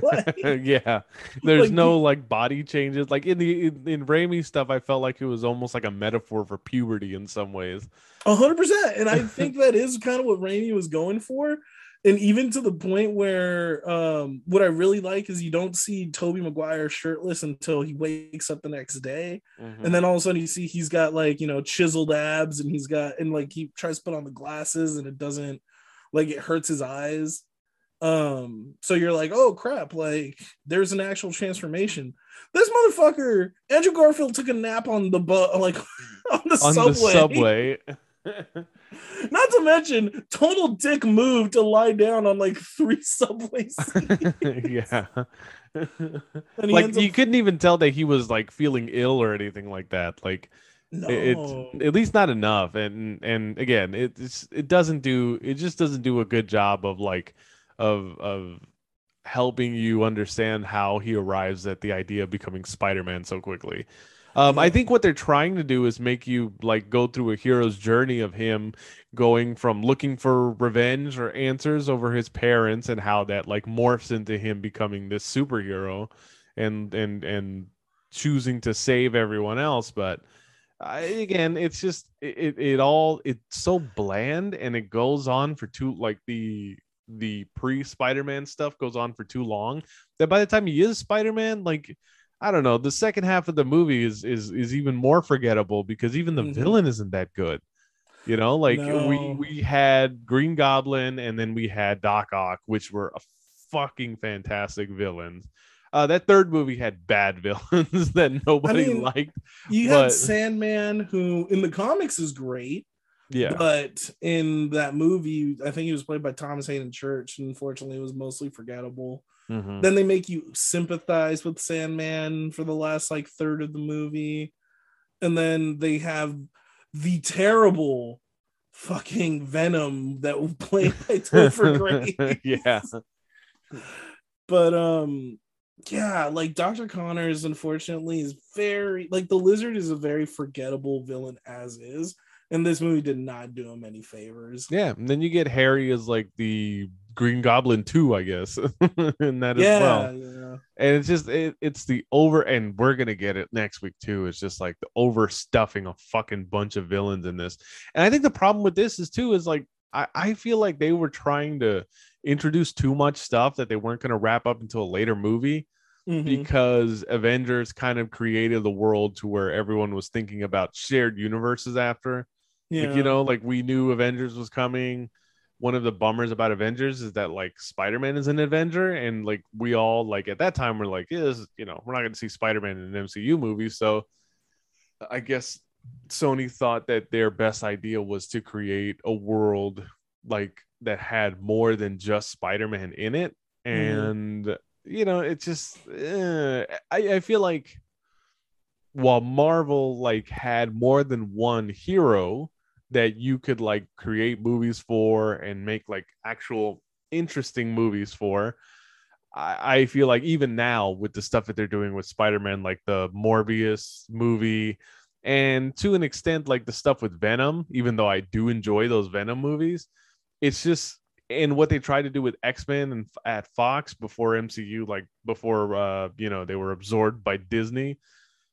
Like, yeah, there's like, no like body changes like in the in, in Raimi stuff. I felt like it was almost like a metaphor for puberty in some ways. A hundred percent. And I think that is kind of what Raimi was going for. And even to the point where um what I really like is you don't see Tobey Maguire shirtless until he wakes up the next day. Mm-hmm. And then all of a sudden you see he's got like, you know, chiseled abs, and he's got, and like he tries to put on the glasses and it doesn't, like it hurts his eyes. Um, so you're like, oh crap, like there's an actual transformation. This motherfucker, Andrew Garfield, took a nap on the bu- like on the on subway. The subway. Not to mention, total dick move to lie down on like three subway seats. Yeah. Like you up- couldn't even tell that he was like feeling ill or anything like that. Like no. It's at least not enough. And and again, it it's, it doesn't do it just doesn't do a good job of like of of helping you understand how he arrives at the idea of becoming Spider-Man so quickly. Um, I think what they're trying to do is make you like go through a hero's journey of him going from looking for revenge or answers over his parents, and how that like morphs into him becoming this superhero and and and choosing to save everyone else. But I, again, it's just it it all it's so bland, and it goes on for too like the the pre-Spider-Man stuff goes on for too long that by the time he is Spider-Man, like, I don't know, the second half of the movie is is is even more forgettable because even the mm-hmm. villain isn't that good. You know, like no. we we had Green Goblin and then we had Doc Ock, which were a fucking fantastic villains. Uh, that third movie had bad villains that nobody I mean, liked. You but... had Sandman, who in the comics is great. Yeah. But in that movie, I think he was played by Thomas Hayden Church, and unfortunately it was mostly forgettable. Mm-hmm. Then they make you sympathize with Sandman for the last like third of the movie, and then they have the terrible fucking Venom that was played by Topher Grace. Yeah, but um, yeah, like Doctor Connors, unfortunately, is very like the Lizard is a very forgettable villain as is, and this movie did not do him any favors. Yeah, and then you get Harry as like the Green Goblin two, I guess, and that yeah, as well. Yeah. And it's just it, it's the over, and we're gonna get it next week too. It's just like the overstuffing a fucking bunch of villains in this. And I think the problem with this is too is like I, I feel like they were trying to introduce too much stuff that they weren't gonna wrap up until a later movie, mm-hmm. because Avengers kind of created the world to where everyone was thinking about shared universes after. Yeah. Like, you know, like we knew Avengers was coming. One of the bummers about Avengers is that like Spider-Man is an Avenger, and like we all like at that time we're like, yeah, is you know we're not going to see Spider-Man in an M C U movie. So I guess Sony thought that their best idea was to create a world like that had more than just Spider-Man in it, and mm. you know it's just eh, I, I feel like while Marvel like had more than one hero that you could like create movies for and make like actual interesting movies for. I, I feel like even now with the stuff that they're doing with Spider-Man, like the Morbius movie, and to an extent, like the stuff with Venom, even though I do enjoy those Venom movies, it's just, and what they tried to do with X-Men and at Fox before M C U, like before, uh, you know, they were absorbed by Disney.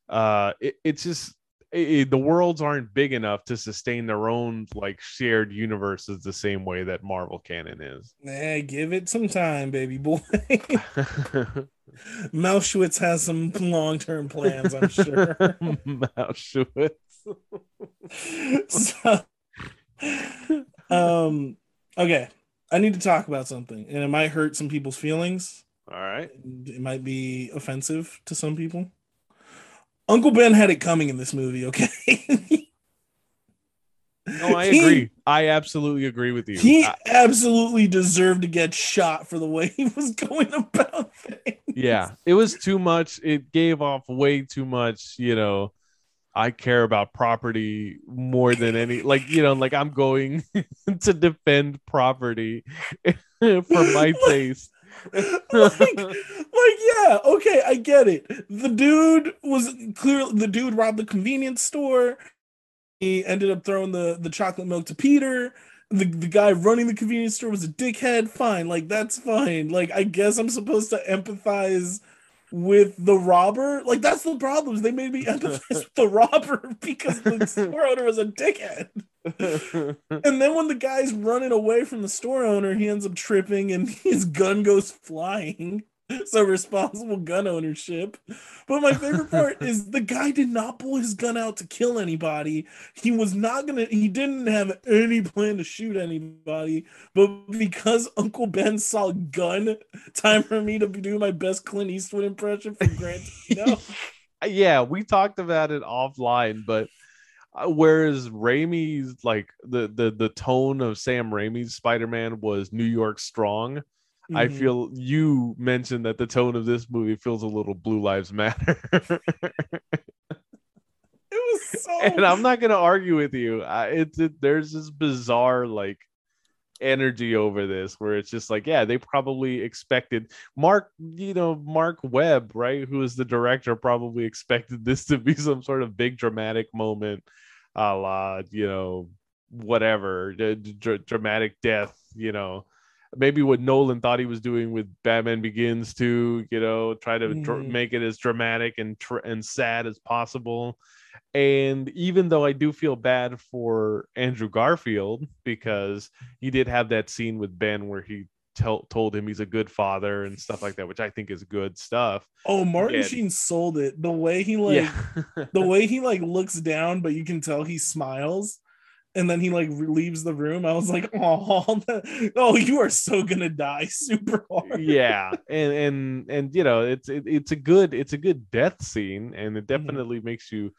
Uh, it, it's just, It, the worlds aren't big enough to sustain their own like shared universes the same way that Marvel canon is. Eh, give it some time, baby boy. Malschwitz has some long-term plans, I'm sure. Malschwitz. So, um, okay, I need to talk about something, and it might hurt some people's feelings. All right, it might be offensive to some people. Uncle Ben had it coming in this movie, okay? No, I agree. He, I absolutely agree with you. He I, absolutely deserved to get shot for the way he was going about things. Yeah, it was too much. It gave off way too much, you know, I care about property more than any, like, you know, like I'm going to defend property for my taste. like, like yeah, okay, I get it. The dude was clearly the dude robbed the convenience store. He ended up throwing the, the chocolate milk to Peter. The the guy running the convenience store was a dickhead. Fine, like that's fine. Like I guess I'm supposed to empathize with the robber. Like that's the problem. They made me empathize with the robber because the store owner was a dickhead. And then when the guy's running away from the store owner, he ends up tripping and his gun goes flying. So responsible gun ownership. But my favorite part is the guy did not pull his gun out to kill anybody. He was not gonna. He didn't have any plan to shoot anybody. But because Uncle Ben saw gun, time for me to do my best Clint Eastwood impression for Grant. No. Yeah, we talked about it offline, but. Whereas Raimi's like the, the the tone of Sam Raimi's Spider-Man was New York strong. Mm-hmm. I feel you mentioned that the tone of this movie feels a little Blue Lives Matter. It was so, and I'm not gonna argue with you. I, it's it, there's this bizarre like energy over this, where it's just like, yeah, they probably expected Mark, you know, Mark Webb, right, who is the director, probably expected this to be some sort of big dramatic moment, a la, you know, whatever, dr- dramatic death, you know, maybe what Nolan thought he was doing with Batman Begins to, you know, try to mm. dr- make it as dramatic and tr- and sad as possible. And even though I do feel bad for Andrew Garfield, because he did have that scene with Ben where he tell- told him he's a good father and stuff like that, which I think is good stuff. Oh, Martin and, Sheen sold it. The way he like, yeah. the way he like looks down, but you can tell he smiles. And then he like leaves the room. I was like, "Oh, oh, you are so gonna die super hard." Yeah, and and and you know, it's it, it's a good it's a good death scene, and it definitely mm-hmm. makes you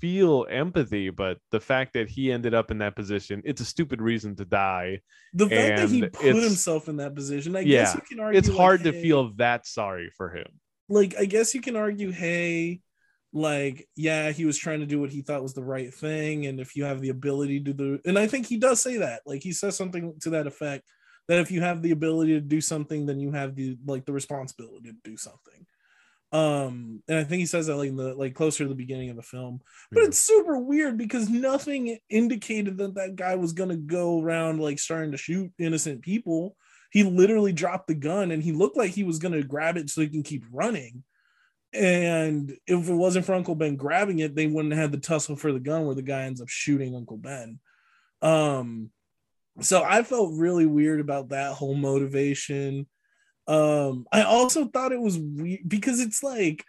feel empathy. But the fact that he ended up in that position, it's a stupid reason to die. The fact that he put himself in that position, I yeah, guess you can argue it's hard like, to hey, feel that sorry for him. Like, I guess you can argue, hey. Like, yeah, he was trying to do what he thought was the right thing. And if you have the ability to do, and I think he does say that, like he says something to that effect, that if you have the ability to do something, then you have the, like the responsibility to do something. Um, and I think he says that like in the, like closer to the beginning of the film, but yeah. It's super weird because nothing indicated that that guy was going to go around like starting to shoot innocent people. He literally dropped the gun and he looked like he was going to grab it so he can keep running. And if it wasn't for Uncle Ben grabbing it, they wouldn't have had the tussle for the gun where the guy ends up shooting Uncle Ben. Um, so I felt really weird about that whole motivation. Um, I also thought it was weird because it's like,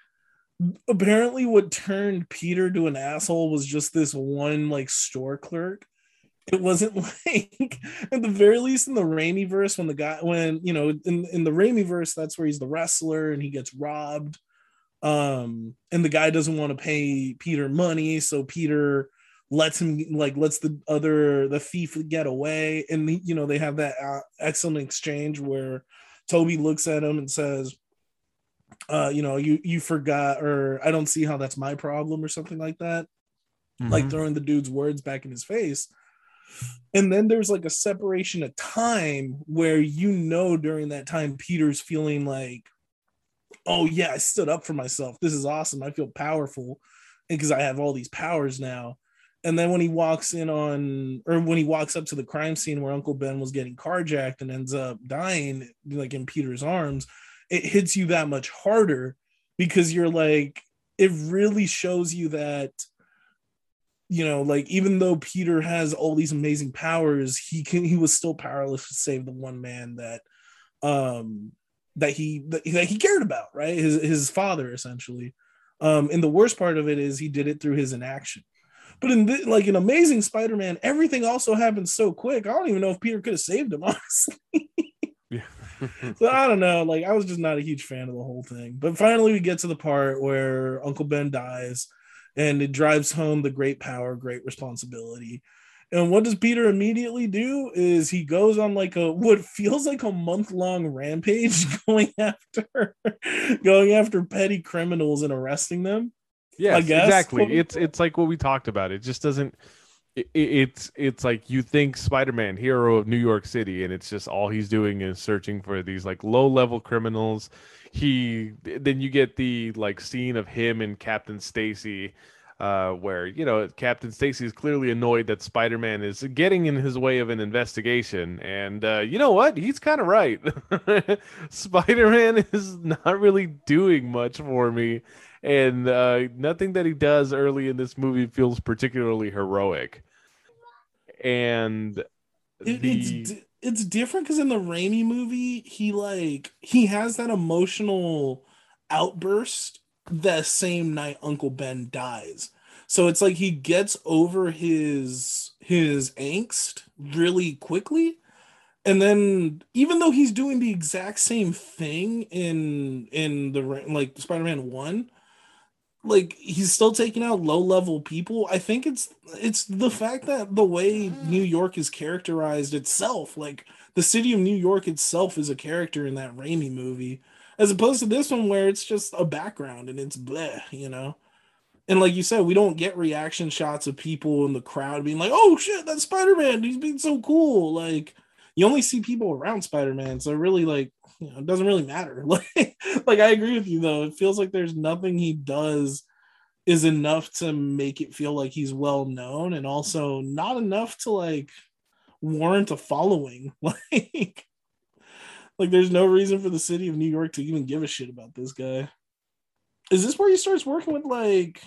apparently what turned Peter to an asshole was just this one like store clerk. It wasn't like, at the very least in the Raimi-verse, when the guy, when, you know, in, in the Raimi-verse, that's where he's the wrestler and he gets robbed. Um, and the guy doesn't want to pay Peter money, so Peter lets him like lets the other the thief get away. And the, you know, they have that uh, excellent exchange where Toby looks at him and says, uh, "You know, you you forgot, or I don't see how that's my problem," or something like that, mm-hmm. like throwing the dude's words back in his face. And then there's like a separation of time where you know during that time Peter's feeling like, oh yeah, I stood up for myself. This is awesome. I feel powerful because I have all these powers now. And then when he walks in on, or when he walks up to the crime scene where Uncle Ben was getting carjacked and ends up dying like in Peter's arms, it hits you that much harder because you're like, it really shows you that, you know, like even though Peter has all these amazing powers, he can, he was still powerless to save the one man that, um, that he that he cared about, right? His his father, essentially. Um, and the worst part of it is he did it through his inaction. But in the, like in Amazing Spider-Man, everything also happened so quick. I don't even know if Peter could have saved him, honestly. Yeah. So I don't know. Like I was just not a huge fan of the whole thing. But finally, we get to the part where Uncle Ben dies, and it drives home the great power, great responsibility. And what does Peter immediately do is he goes on like a, what feels like a month long rampage going after, going after petty criminals and arresting them. Yes, I guess. Exactly. It's, it's like what we talked about. It just doesn't, it, it's, it's like you think Spider-Man, hero of New York City, and it's just all he's doing is searching for these like low level criminals. He, then you get the like scene of him and Captain Stacy, Uh, where, you know, Captain Stacy is clearly annoyed that Spider-Man is getting in his way of an investigation. And uh, you know what? He's kind of right. Spider-Man is not really doing much for me. And uh, nothing that he does early in this movie feels particularly heroic. And it, the... it's, di- it's different because in the Raimi movie, he like he has that emotional outburst the same night Uncle Ben dies. So it's like he gets over his his angst really quickly. And then even though he's doing the exact same thing in in the like Spider-Man one, like he's still taking out low-level people. I think it's it's the fact that the way New York is characterized itself, like the city of New York itself is a character in that Raimi movie. As opposed to this one where it's just a background and it's bleh, you know? And like you said, we don't get reaction shots of people in the crowd being like, oh shit, that's Spider-Man. He's being so cool. Like you only see people around Spider-Man, so really, like, you know, it doesn't really matter. Like, like I agree with you though. It feels like there's nothing he does is enough to make it feel like he's well known, and also not enough to like warrant a following. Like, like there's no reason for the city of New York to even give a shit about this guy. Is this where he starts working with like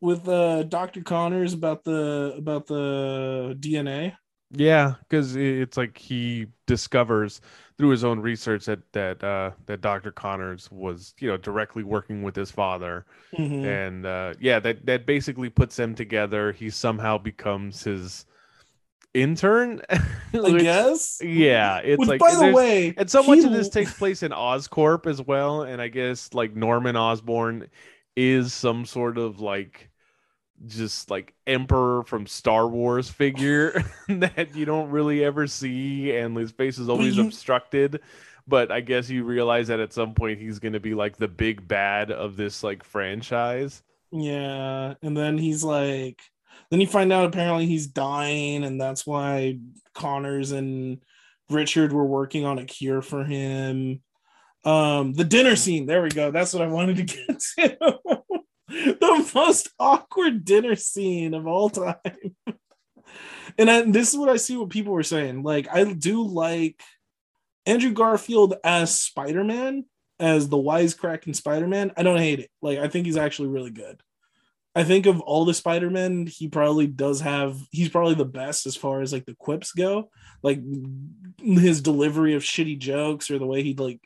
with uh, Doctor Connors about the about the D N A? Yeah, because it's like he discovers through his own research that that uh, that Doctor Connors was, you know, directly working with his father, mm-hmm. and uh, yeah, that that basically puts them together. He somehow becomes his intern, I guess. Yeah, it's Which, like by the way, and so much he... of this takes place in Oscorp as well, and I guess like Norman Osborn is some sort of like, just like emperor from Star Wars figure that you don't really ever see, and his face is always you... obstructed, but I guess you realize that at some point he's going to be like the big bad of this like franchise. Yeah, and then he's like, then you find out apparently he's dying, and that's why Connors and Richard were working on a cure for him. Um, the dinner scene, there we go, that's what I wanted to get to. The most awkward dinner scene of all time. And I, this is what I see what people were saying. Like, I do like Andrew Garfield as Spider-Man, as the wisecracking Spider-Man. I don't hate it. Like, I think he's actually really good. I think of all the Spider-Men, he probably does have, he's probably the best as far as like the quips go. Like his delivery of shitty jokes, or the way he like,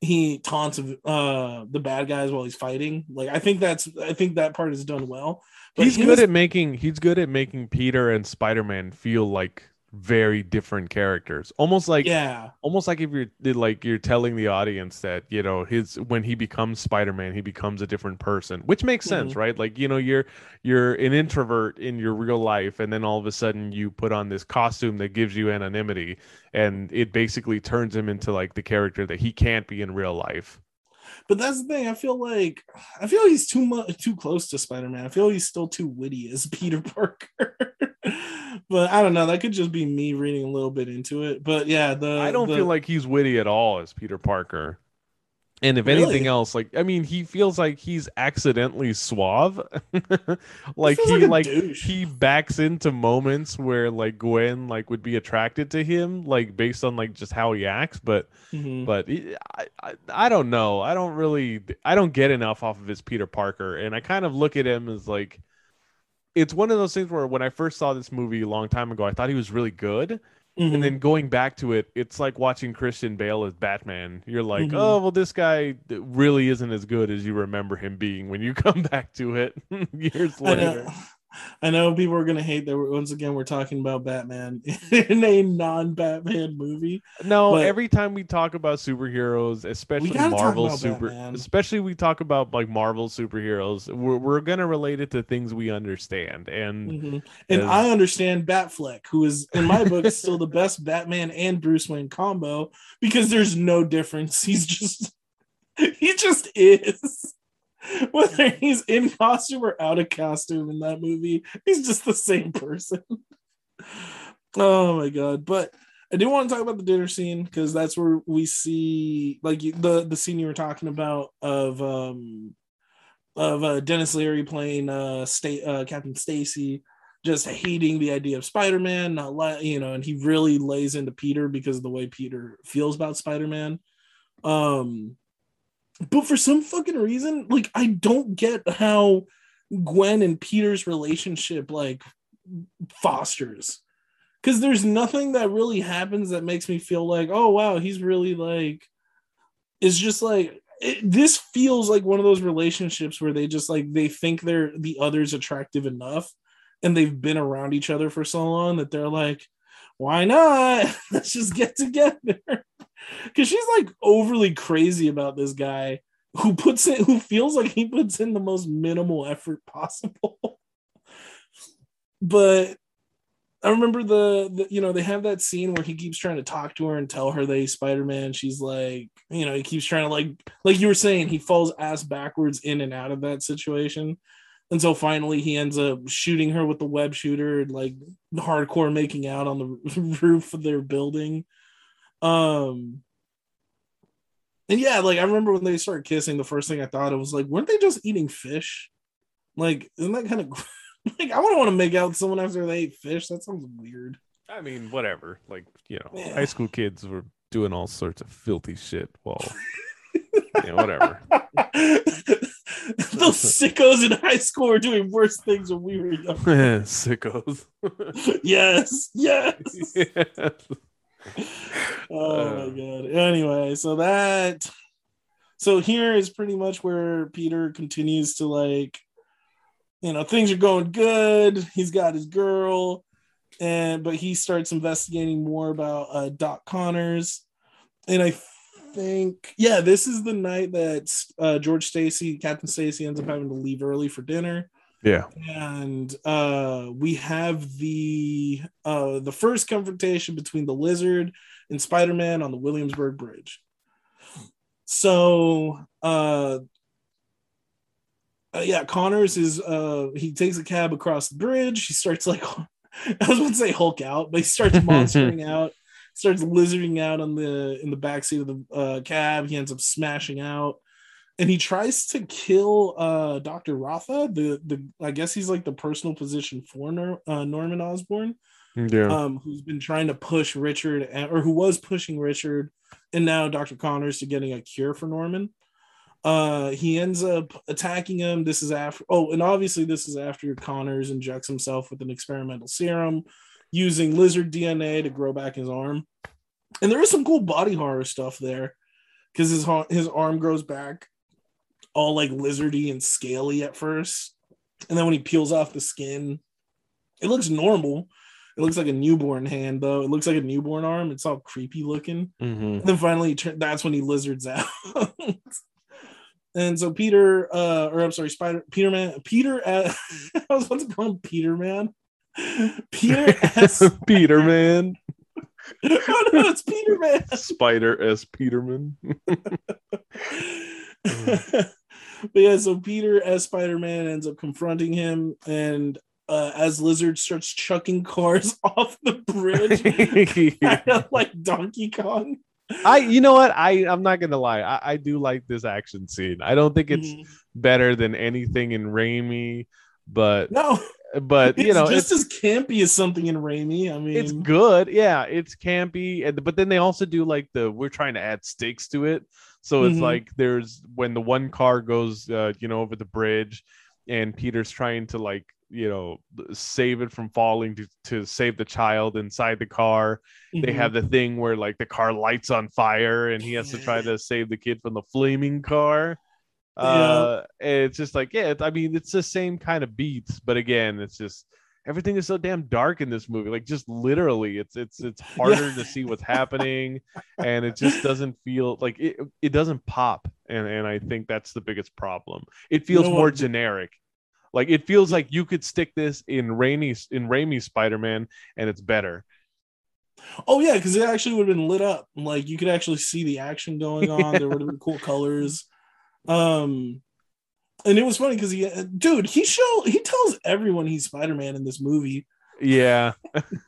he taunts uh, the bad guys while he's fighting. Like, I think that's, I think that part is done well. But he's good at making, he's good at making Peter and Spider-Man feel like very different characters. Almost like, yeah, almost like if you're like, you're telling the audience that, you know, his, when he becomes Spider-Man, he becomes a different person, which makes mm-hmm. sense, right? Like, you know, you're, you're an introvert in your real life, and then all of a sudden you put on this costume that gives you anonymity, and it basically turns him into like the character that he can't be in real life. But that's the thing. I feel like, I feel like he's too much, too close to Spider-Man. I feel like he's still too witty as Peter Parker. But I don't know. That could just be me reading a little bit into it. But yeah, the I don't the... feel like he's witty at all as Peter Parker. And if really? anything else, like, I mean, he feels like he's accidentally suave. Like he, he like, like he backs into moments where like Gwen like would be attracted to him, like based on like just how he acts. But mm-hmm. but he, I, I I don't know. I don't really I don't get enough off of his Peter Parker, and I kind of look at him as like, it's one of those things where when I first saw this movie a long time ago, I thought he was really good. Mm-hmm. And then going back to it, it's like watching Christian Bale as Batman. You're like, mm-hmm. oh, well, this guy really isn't as good as you remember him being when you come back to it years later. I know, I know people are going to hate that. Once again, we're talking about Batman in a non-Batman movie. No, every time we talk about superheroes, especially Marvel super, Batman. especially we talk about like Marvel superheroes, we're, we're going to relate it to things we understand. And mm-hmm. and as... I understand Batfleck, who is in my book still the best Batman and Bruce Wayne combo, because there's no difference. He's just he just is. Whether he's in costume or out of costume in that movie, he's just the same person. Oh my god. But I do want to talk about the dinner scene, because that's where we see like the the scene you were talking about of um of uh, Dennis Leary playing uh, Sta- uh Captain Stacy, just hating the idea of Spider-Man, not li- you know, and he really lays into Peter because of the way Peter feels about Spider-Man. Um But for some fucking reason, like, I don't get how Gwen and Peter's relationship, like, fosters. Because there's nothing that really happens that makes me feel like, oh, wow, he's really, like... It's just, like, it, this feels like one of those relationships where they just, like, they think they're the other's attractive enough, and they've been around each other for so long that they're like, why not? Let's just get together. Because she's like overly crazy about this guy who puts in, who feels like he puts in the most minimal effort possible. But I remember the, the, you know, they have that scene where he keeps trying to talk to her and tell her that he's Spider-Man. She's like, you know, he keeps trying to like, like you were saying, he falls ass backwards in and out of that situation. until finally he ends up shooting her with the web shooter and like hardcore making out on the roof of their building. Um, and yeah, like I remember when they started kissing, the first thing I thought it was like, weren't they just eating fish? Like, isn't that kind of like, I wouldn't want to make out with someone after they ate fish. That sounds weird. I mean, whatever. Like, you know, yeah. High school kids were doing all sorts of filthy shit. Well, yeah, whatever. Those sickos in high school were doing worse things when we were young. Sickos. Yes. Yes. Yes. Oh my god. Anyway, so that so here is pretty much where Peter continues to, like, you know, things are going good. He's got his girl, and but he starts investigating more about uh, Doc Connors, and I think yeah, this is the night that uh, George Stacy, Captain Stacy, ends up having to leave early for dinner. Yeah, and uh, we have the uh, the first confrontation between the Lizard and Spider-Man on the Williamsburg Bridge. So, uh, uh, yeah, Connors is uh, he takes a cab across the bridge. He starts like I was going to say Hulk out, but he starts monstering out, starts lizarding out on the in the backseat of the uh, cab. He ends up smashing out. And he tries to kill uh, Doctor Ratha. The the I guess he's like the personal physician for Nor- uh, Norman Osborn, yeah. um, who's been trying to push Richard, or who was pushing Richard, and now Doctor Connors to getting a cure for Norman. Uh, he ends up attacking him. This is after. Oh, and obviously this is after Connors injects himself with an experimental serum, using lizard D N A to grow back his arm. And there is some cool body horror stuff there, because his his arm grows back all like lizardy and scaly at first, and then when he peels off the skin, it looks normal. It looks like a newborn hand, though. It looks like a newborn arm. It's all creepy looking. Mm-hmm. And then finally, that's when he lizards out. And so Peter, uh, or I'm sorry, Spider Peterman, Peter. Uh, I was about to call him Peterman. Peter S. Peterman. Oh no, it's Peterman. Spider S. Peterman. But yeah, so Peter as Spider-Man ends up confronting him, and uh, as Lizard starts chucking cars off the bridge, kind of like Donkey Kong. I, you know what? I, I'm not gonna lie. I, I do like this action scene. I don't think it's mm-hmm. better than anything in Raimi, but no, but you it's know, just it's as campy as something in Raimi. I mean, it's good. Yeah, it's campy, and but then they also do like the we're trying to add stakes to it. So it's mm-hmm. like there's when the one car goes, uh, you know, over the bridge, and Peter's trying to like, you know, save it from falling to, to save the child inside the car. Mm-hmm. They have the thing where like the car lights on fire and he has yeah. to try to save the kid from the flaming car. Yeah. Uh, and it's just like, yeah, it's, I mean, it's the same kind of beats. But again, it's just everything is so damn dark in this movie. Like just literally it's, it's, it's harder yeah. to see what's happening, and it just doesn't feel like it, it doesn't pop. And, and I think that's the biggest problem. It feels you know more what? generic. Like it feels like you could stick this in Raimi, in Raimi Spider-Man, and it's better. Oh yeah. Cause it actually would have been lit up. Like you could actually see the action going on. Yeah. There would have been cool colors. Um, And it was funny because he, dude, he show he tells everyone he's Spider-Man in this movie. Yeah.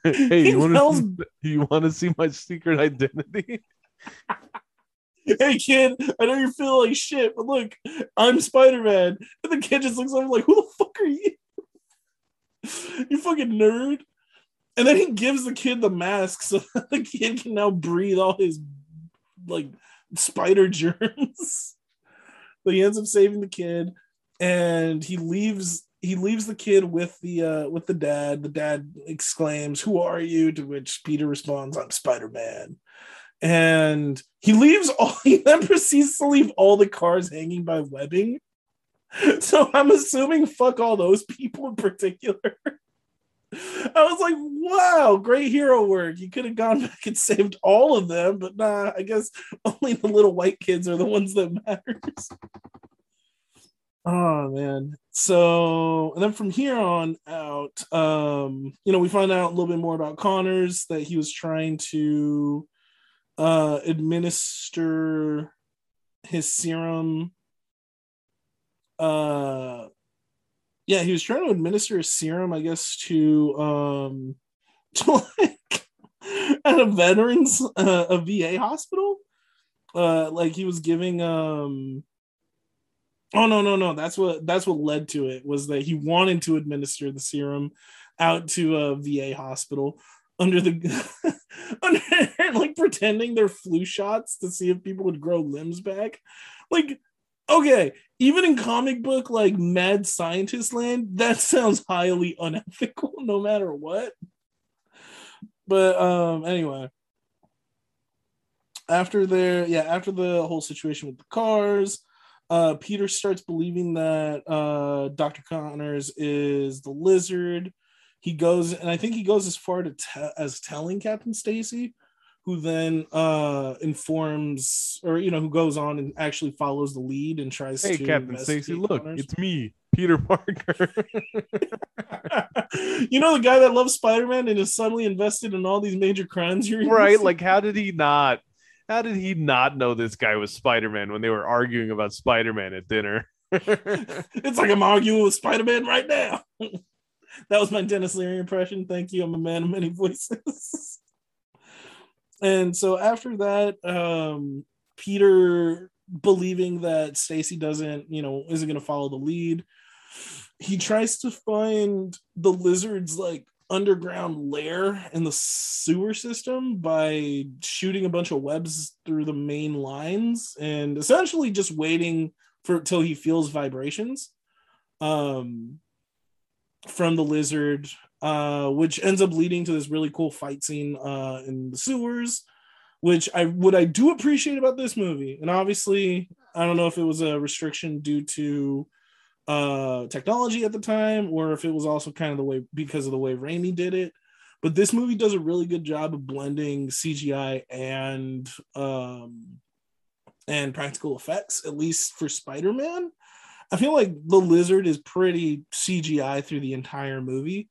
Hey, he you want tells... to you want to see my secret identity? Hey, kid, I know you feel like shit, but look, I'm Spider-Man. And the kid just looks at him like, "Who the fuck are you? You fucking nerd!" And then he gives the kid the mask so that the kid can now breathe all his like spider germs. But he ends up saving the kid, and he leaves he leaves the kid with the uh, with the dad. The dad exclaims, "Who are you?" To which Peter responds, "I'm Spider-Man." And he leaves all he then proceeds to leave all the cars hanging by webbing. So I'm assuming fuck all those people in particular. I was like, wow, great hero work. You could have gone back and saved all of them, but nah, I guess only the little white kids are the ones that matters. Oh, man. So, and then from here on out, um, you know, we find out a little bit more about Connors, that he was trying to uh, administer his serum, uh, yeah, he was trying to administer a serum, I guess, to um, to like at a veterans uh, a V A hospital. Uh, like he was giving. Um, oh no no no! That's what that's what led to it, was that he wanted to administer the serum out to a V A hospital under the under like pretending they're flu shots to see if people would grow limbs back. Like, okay, even in comic book like mad scientist land, that sounds highly unethical no matter what. But um anyway, after their yeah after the whole situation with the cars, uh Peter starts believing that uh Doctor Connors is the Lizard. He goes, and I think he goes as far to te- as telling Captain Stacy, who then uh, informs, or, you know, who goes on and actually follows the lead and tries hey, to. Hey, Captain Stacy, look, Connors. It's me, Peter Parker. You know, the guy that loves Spider-Man and is suddenly invested in all these major crimes. You're right. Like, how did he not? How did he not know this guy was Spider-Man when they were arguing about Spider-Man at dinner? It's like I'm arguing with Spider-Man right now. That was my Dennis Leary impression. Thank you. I'm a man of many voices. And so after that, um, Peter, believing that Stacy doesn't, you know, isn't going to follow the lead, he tries to find the Lizard's like underground lair in the sewer system by shooting a bunch of webs through the main lines and essentially just waiting for till he feels vibrations. Um, from the Lizard, uh, which ends up leading to this really cool fight scene uh, in the sewers, which I what I do appreciate about this movie. And obviously, I don't know if it was a restriction due to uh, technology at the time, or if it was also kind of the way, because of the way Raimi did it. But this movie does a really good job of blending C G I and um, and practical effects, at least for Spider-Man. I feel like the Lizard is pretty C G I through the entire movie,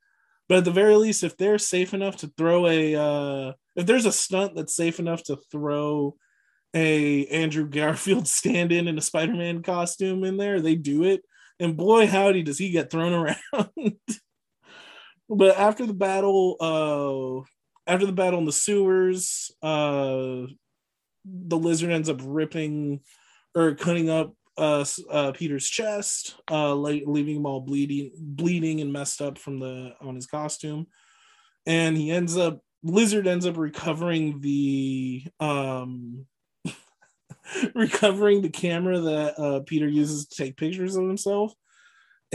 but at the very least, if they're safe enough to throw a, uh, if there's a stunt that's safe enough to throw a Andrew Garfield stand-in in a Spider-Man costume in there, they do it. And boy, howdy, does he get thrown around. But after the battle, uh, after the battle in the sewers, uh, the Lizard ends up ripping or cutting up Uh, uh, Peter's chest, uh, leaving him all bleeding, bleeding and messed up from the on his costume, and he ends up Lizard ends up recovering the um, recovering the camera that uh, Peter uses to take pictures of himself,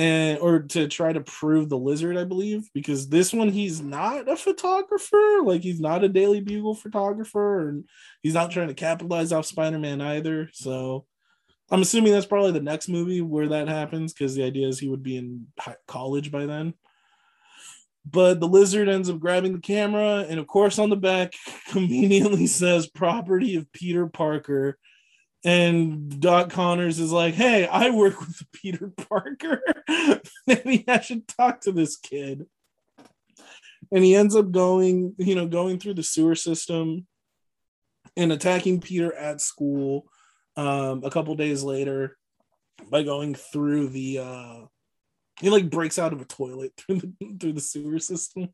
and or to try to prove the Lizard, I believe, because this one he's not a photographer, like he's not a Daily Bugle photographer, and he's not trying to capitalize off Spider-Man either, so. I'm assuming that's probably the next movie where that happens, because the idea is he would be in college by then. But the Lizard ends up grabbing the camera and, of course, on the back conveniently says property of Peter Parker. And Doc Connors is like, hey, I work with Peter Parker. Maybe I should talk to this kid. And he ends up going, you know, going through the sewer system and attacking Peter at school. Um, a couple days later, by going through the, uh, he like breaks out of a toilet through the through the sewer system.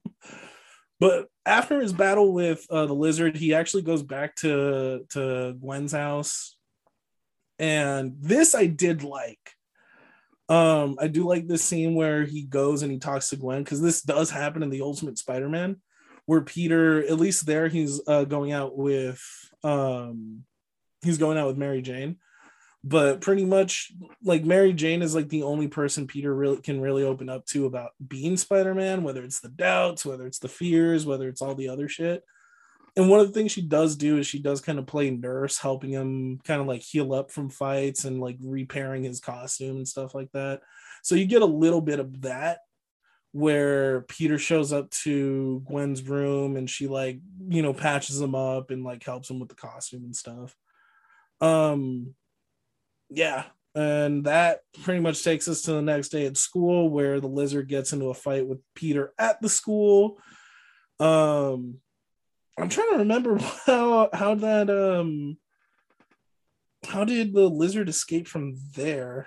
But after his battle with uh, the Lizard, he actually goes back to to Gwen's house, and this I did like. Um, I do like this scene where he goes and he talks to Gwen, because this does happen in the Ultimate Spider-Man, where Peter, at least there, he's uh, going out with. Um, He's going out with Mary Jane, but pretty much like Mary Jane is like the only person Peter really can really open up to about being Spider-Man, whether it's the doubts, whether it's the fears, whether it's all the other shit. And one of the things she does do is she does kind of play nurse, helping him kind of like heal up from fights and like repairing his costume and stuff like that. So you get a little bit of that, where Peter shows up to Gwen's room and she like, you know, patches him up and like helps him with the costume and stuff. Um, yeah, and that pretty much takes us to the next day at school, where the Lizard gets into a fight with Peter at the school. Um, I'm trying to remember how, how that, um, how did the Lizard escape from there?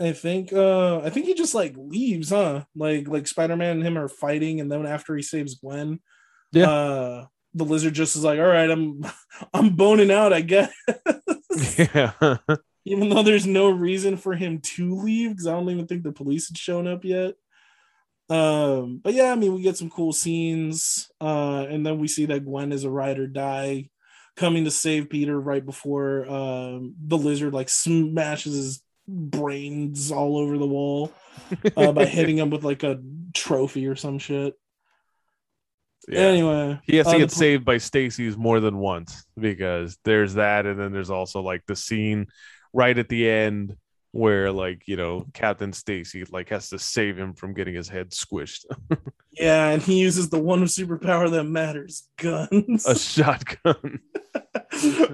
I think uh I think he just like leaves, huh? Like like Spider-Man and him are fighting, and then after he saves Gwen, yeah, uh, the lizard just is like, all right, I'm I'm boning out, I guess. Yeah. Even though there's no reason for him to leave, because I don't even think the police had shown up yet. Um, but yeah, I mean, we get some cool scenes, uh, and then we see that Gwen is a ride or die, coming to save Peter right before um, the lizard like smashes his brains all over the wall uh, by hitting him with like a trophy or some shit. Yeah. Anyway, he has to uh, get pl- saved by Stacy's more than once, because there's that, and then there's also like the scene right at the end where like, you know, Captain Stacy like has to save him from getting his head squished. Yeah, and he uses the one superpower that matters, guns. A shotgun.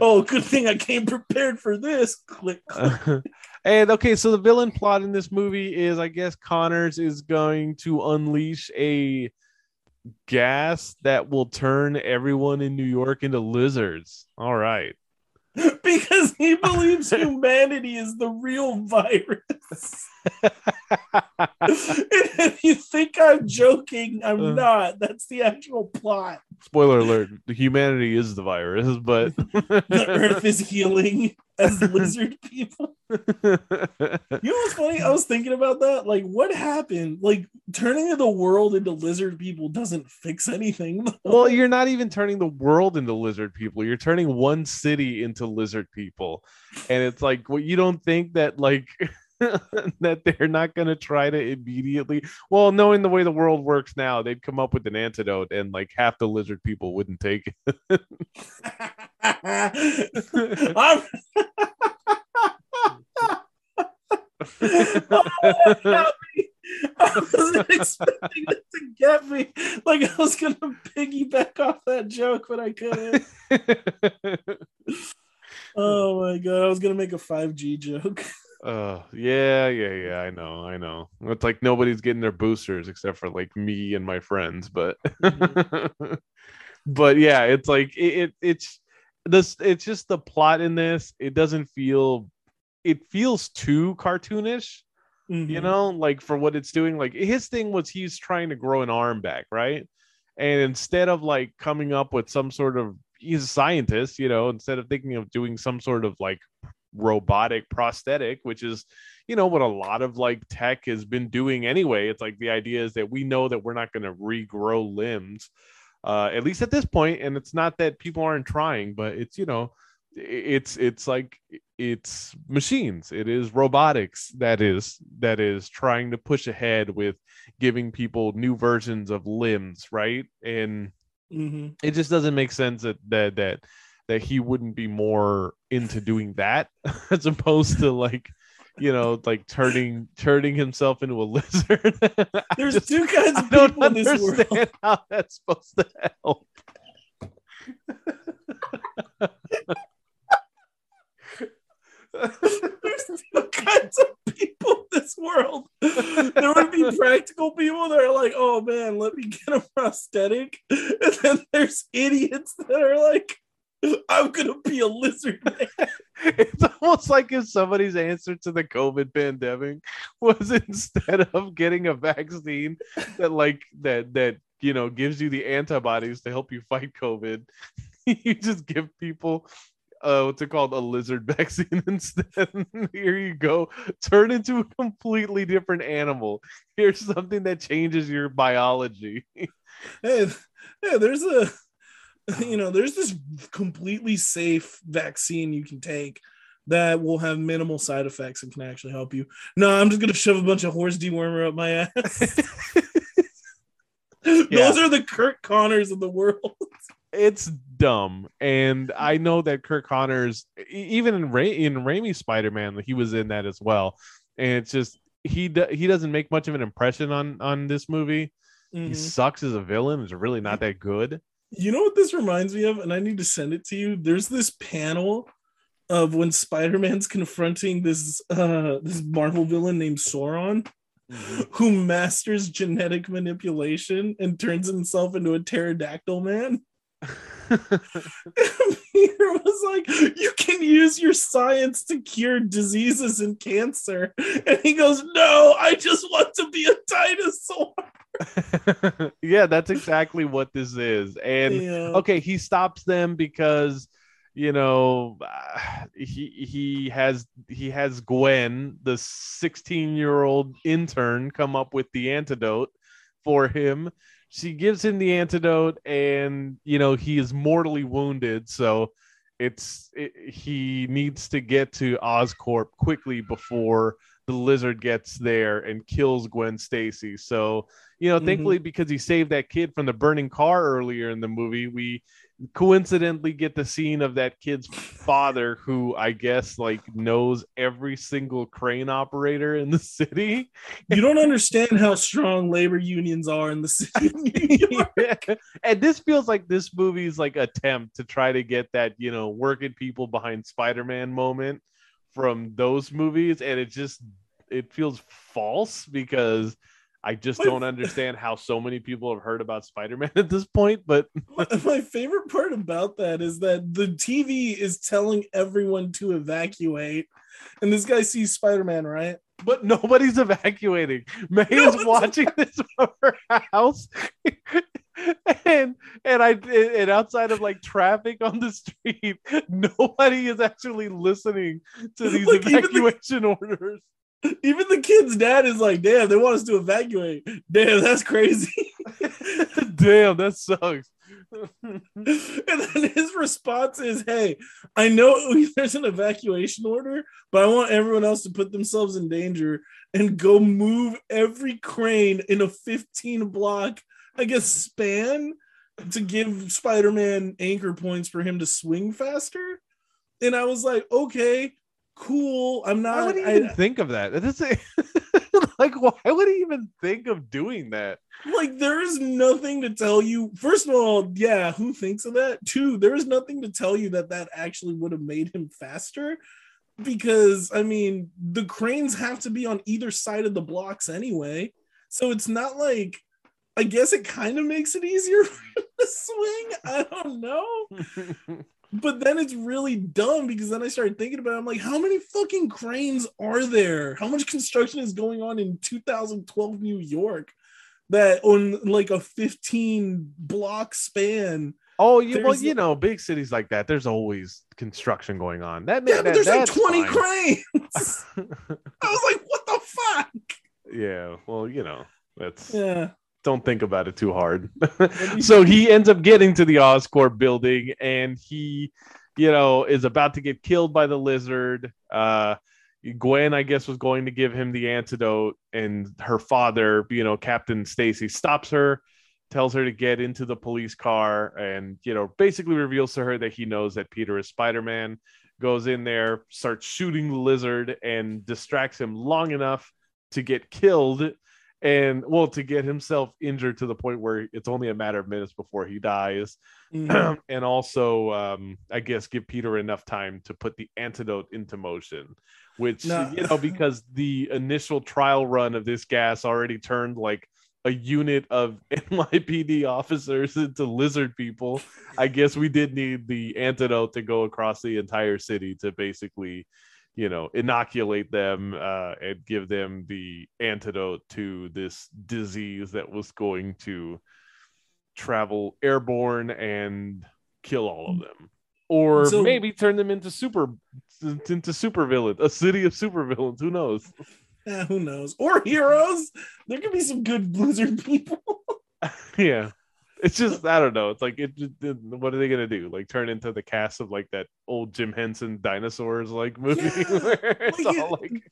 Oh, good thing I came prepared for this. Click, click. Uh, and okay, so the villain plot in this movie is, I guess, Connors is going to unleash a gas that will turn everyone in New York into lizards. All right. Because he believes humanity is the real virus. And if you think I'm joking, I'm uh, not. That's the actual plot. Spoiler alert, humanity is the virus, but the earth is healing as lizard people. You know what's funny? I was thinking about that. Like, what happened? Like, turning the world into lizard people doesn't fix anything, though. Well, you're not even turning the world into lizard people. You're turning one city into lizard people. And it's like, well, you don't think that, like... that they're not going to try to immediately, well, knowing the way the world works now, they'd come up with an antidote and like half the lizard people wouldn't take it. I'm... Oh, I wasn't expecting it to get me. Like, I was going to piggyback off that joke, but I couldn't. Oh my god, I was going to make a five G joke. Uh yeah, yeah, yeah. I know, I know. It's like nobody's getting their boosters except for like me and my friends, but mm-hmm. But yeah, it's like it, it it's this it's just the plot in this. It doesn't feel it feels too cartoonish, mm-hmm. you know, like for what it's doing. Like his thing was he's trying to grow an arm back, right? And instead of like coming up with some sort of he's a scientist, you know, instead of thinking of doing some sort of like robotic prosthetic, which is, you know, what a lot of like tech has been doing anyway. It's like the idea is that we know that we're not going to regrow limbs, uh, at least at this point. And it's not that people aren't trying, but it's, you know, it's it's like it's machines. It is robotics that is that is trying to push ahead with giving people new versions of limbs, right? And mm-hmm. it just doesn't make sense that that that. that he wouldn't be more into doing that as opposed to like, you know, like turning turning himself into a lizard. There's just, two kinds of I people in this world. I don't understand how that's supposed to help. There's two kinds of people in this world. There would be practical people that are like, oh man, let me get a prosthetic. And then there's idiots that are like, I'm gonna be a lizard man. It's almost like if somebody's answer to the COVID pandemic was instead of getting a vaccine that like that that you know gives you the antibodies to help you fight COVID, you just give people uh what's it called a lizard vaccine instead. Here you go, turn into a completely different animal. Here's something that changes your biology. Hey, yeah, there's a You know, there's this completely safe vaccine you can take that will have minimal side effects and can actually help you. No, I'm just going to shove a bunch of horse dewormer up my ass. Yeah. Those are the Kurt Connors of the world. It's dumb. And I know that Kurt Connors, even in, Ra- in Raimi's Spider-Man, he was in that as well. And it's just, he d- he doesn't make much of an impression on, on this movie. Mm-hmm. He sucks as a villain. He's really not that good. You know what this reminds me of? And I need to send it to you. There's this panel of when Spider-Man's confronting this uh, this Marvel villain named Sauron, mm-hmm. who masters genetic manipulation and turns himself into a pterodactyl man. Peter was like, you can use your science to cure diseases and cancer. And he goes, no, I just want to be a dinosaur. Yeah, that's exactly what this is. And yeah. Okay, he stops them because, you know, uh, he he has he has Gwen, the sixteen-year-old intern, come up with the antidote for him. She gives him the antidote, and you know he is mortally wounded, so it's it, he needs to get to Oscorp quickly before the lizard gets there and kills Gwen Stacy. So you know, mm-hmm. thankfully, because he saved that kid from the burning car earlier in the movie, we coincidentally get the scene of that kid's father, who I guess like knows every single crane operator in the city. You don't understand how strong labor unions are in the city of New York. Yeah. And this feels like this movie's like attempt to try to get that, you know, working people behind Spider-Man moment from those movies, and it just it feels false because I just my, don't understand how so many people have heard about Spider-Man at this point, but... my, my favorite part about that is that the T V is telling everyone to evacuate, and this guy sees Spider-Man, right? But nobody's evacuating. May no is watching this from her house, and and I and outside of like traffic on the street, nobody is actually listening to these like, evacuation the- orders. Even the kid's dad is like, damn, they want us to evacuate. Damn, that's crazy. Damn, that sucks. And then his response is, hey, I know there's an evacuation order, but I want everyone else to put themselves in danger and go move every crane in a fifteen block, I guess, span to give Spider-Man anchor points for him to swing faster. And I was like, okay. Cool. I'm not. Why would he even I, think of that? That's a, like, why would he even think of doing that? Like, there is nothing to tell you. First of all, yeah, who thinks of that? Two, there is nothing to tell you that that actually would have made him faster, because I mean, the cranes have to be on either side of the blocks anyway, so it's not like. I guess it kind of makes it easier for him to swing. I don't know. But then it's really dumb, because then I started thinking about it. I'm like, how many fucking cranes are there? How much construction is going on in two thousand twelve New York that on like a fifteen block span? Oh, you, well, you know, big cities like that, there's always construction going on. That, yeah, that, but there's like twenty fine. Cranes. I was like, what the fuck? Yeah, well, you know, that's... yeah. Don't think about it too hard. So he ends up getting to the Oscorp building, and he, you know, is about to get killed by the lizard. Uh, Gwen, I guess, was going to give him the antidote, and her father, you know, Captain Stacy, stops her, tells her to get into the police car, and, you know, basically reveals to her that he knows that Peter is Spider-Man, goes in there, starts shooting the lizard, and distracts him long enough to get killed. And, well, to get himself injured to the point where it's only a matter of minutes before he dies. Mm-hmm. And also, um, I guess, give Peter enough time to put the antidote into motion. Which, no. you know, because the initial trial run of this gas already turned, like, a unit of N Y P D officers into lizard people. I guess we did need the antidote to go across the entire city to basically... you know, inoculate them uh, and give them the antidote to this disease that was going to travel airborne and kill all of them, or so, maybe turn them into super into super villains, a city of super villains. Who knows? Yeah, who knows? Or heroes. There could be some good lizard people. Yeah. It's just, I don't know. It's like, it, it, what are they going to do? Like, turn into the cast of, like, that old Jim Henson Dinosaurs, like, movie? Yeah, where it's like all, it, like...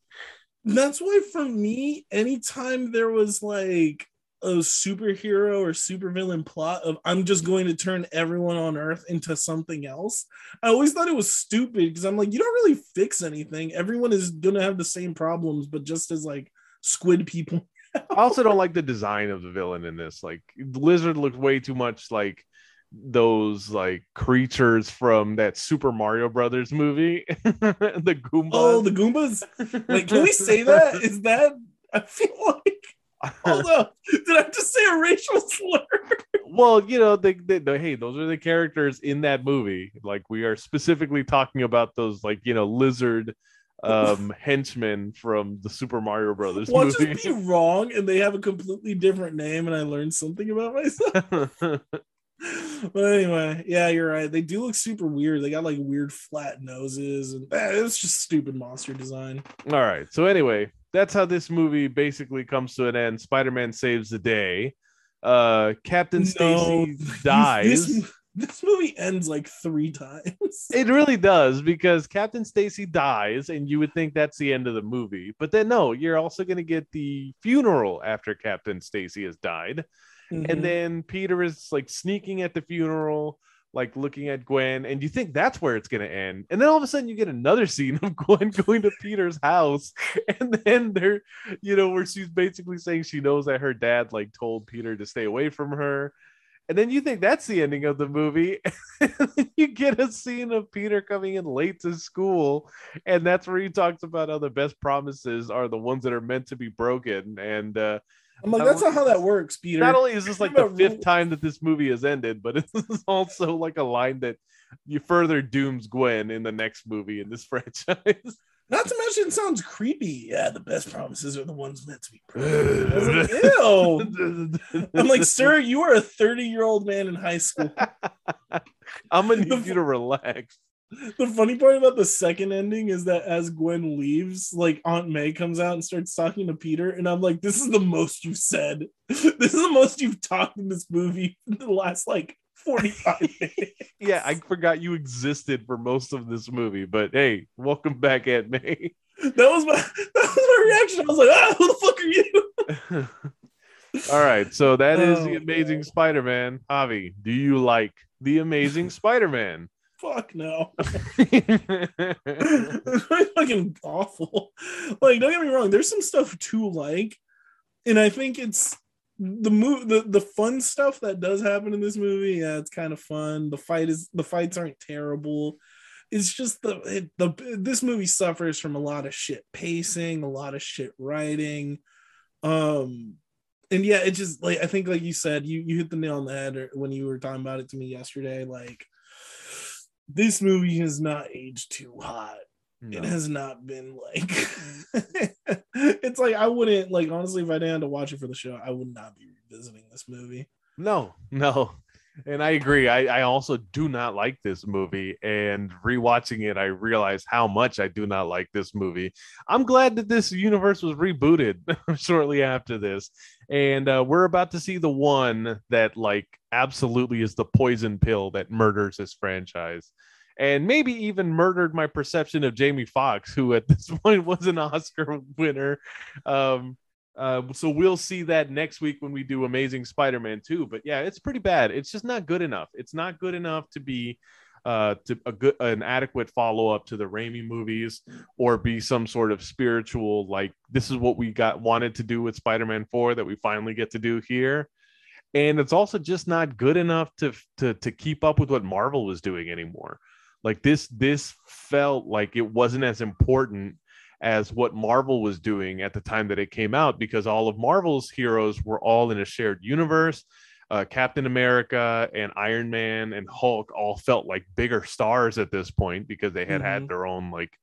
That's why, for me, anytime there was, like, a superhero or supervillain plot of, I'm just going to turn everyone on Earth into something else, I always thought it was stupid, because I'm like, you don't really fix anything. Everyone is going to have the same problems, but just as, like, squid people. I also don't like the design of the villain in this. Like, lizard looked way too much like those like creatures from that Super Mario Brothers movie. The Goombas. Oh, the Goombas. Like, can we say that? Is that? I feel like. Hold up! Did I just say a racial slur? Well, you know, they, they, they, hey, those are the characters in that movie. Like, we are specifically talking about those, like, you know, lizard um, henchmen from the Super Mario Brothers Watch movie. Watch me wrong, and they have a completely different name, and I learned something about myself. But anyway, yeah, you're right. They do look super weird. They got, like, weird flat noses, and eh, it's just stupid monster design. All right. So anyway, that's how this movie basically comes to an end. Spider-Man saves the day. uh Captain no. Stacy dies. This, this movie ends like three times. It really does, because Captain Stacy dies and you would think that's the end of the movie, but then no, you're also going to get the funeral after Captain Stacy has died. Mm-hmm. And then Peter is like sneaking at the funeral, like looking at Gwen, and you think that's where it's going to end. And then all of a sudden you get another scene of Gwen going to Peter's house. And then there, you know, where she's basically saying she knows that her dad like told Peter to stay away from her. And then you think that's the ending of the movie. And then you get a scene of Peter coming in late to school. And that's where he talks about how the best promises are the ones that are meant to be broken. And, uh, I'm like, that's not how that works, Peter. Not only is this like the fifth time that this movie has ended, but it's also like a line that you further dooms Gwen in the next movie in this franchise. Not to mention, it sounds creepy. Yeah, the best promises are the ones meant to be broken. I was like, ew. I'm like, sir, you are a thirty-year-old man in high school. I'm going to need you to relax. The funny part about the second ending is that as Gwen leaves, like Aunt May comes out and starts talking to Peter, and I'm like, this is the most you've said. This is the most you've talked in this movie in the last like forty-five minutes. Yeah, I forgot you existed for most of this movie, but hey, welcome back, Aunt May. That was my that was my reaction. I was like, ah, who the fuck are you? All right, so that oh, is The Amazing man. Spider-Man. Javi, do you like The Amazing Spider-Man? Fuck no. Fucking awful. Like, don't get me wrong, there's some stuff to like, and I think it's the move the, the fun stuff that does happen in this movie. Yeah, it's kind of fun. The fight is the fights aren't terrible. It's just the it, the this movie suffers from a lot of shit pacing, a lot of shit writing. Um and yeah, it just like I think like you said, you you hit the nail on the head when you were talking about it to me yesterday. Like, this movie has not aged too hot. No. It has not been like it's like I wouldn't like honestly, if I didn't have to watch it for the show, I would not be revisiting this movie. No, no. And I agree. I, I also do not like this movie, and rewatching it, I realized how much I do not like this movie. I'm glad that this universe was rebooted shortly after this. And uh, we're about to see the one that like absolutely is the poison pill that murders this franchise. And maybe even murdered my perception of Jamie Foxx, who at this point was an Oscar winner. Um, Uh, so we'll see that next week when we do Amazing Spider-Man two. But yeah, it's pretty bad. It's just not good enough. It's not good enough to be uh, to a good, an adequate follow-up to the Raimi movies, or be some sort of spiritual, like, this is what we got wanted to do with Spider-Man four that we finally get to do here. And it's also just not good enough to to to keep up with what Marvel was doing anymore. Like, this this felt like it wasn't as important as what Marvel was doing at the time that it came out, because all of Marvel's heroes were all in a shared universe. Uh, Captain America and Iron Man and Hulk all felt like bigger stars at this point, because they had mm-hmm. had their own, like,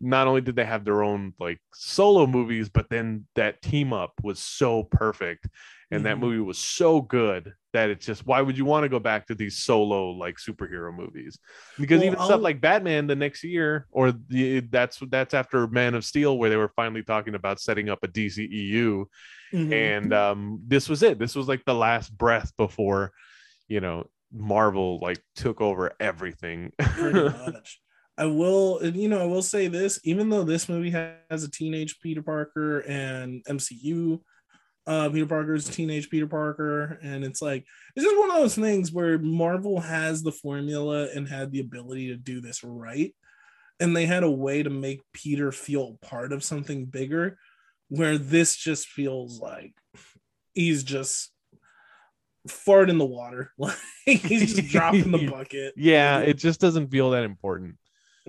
not only did they have their own like solo movies, but then that team up was so perfect. And mm-hmm. that movie was so good that it's just, why would you want to go back to these solo like superhero movies? Because well, even I'll... stuff like Batman the next year, or the, that's that's after Man of Steel, where they were finally talking about setting up a D C E U. Mm-hmm. And um, this was it. This was like the last breath before, you know, Marvel like took over everything. Pretty much. I will, you know, I will say this, even though this movie has a teenage Peter Parker and M C U Uh, Peter Parker's teenage Peter Parker, and it's like, it's just one of those things where Marvel has the formula and had the ability to do this right, and they had a way to make Peter feel part of something bigger, where this just feels like he's just fart in the water, like he's just dropping the bucket. Yeah, it just doesn't feel that important.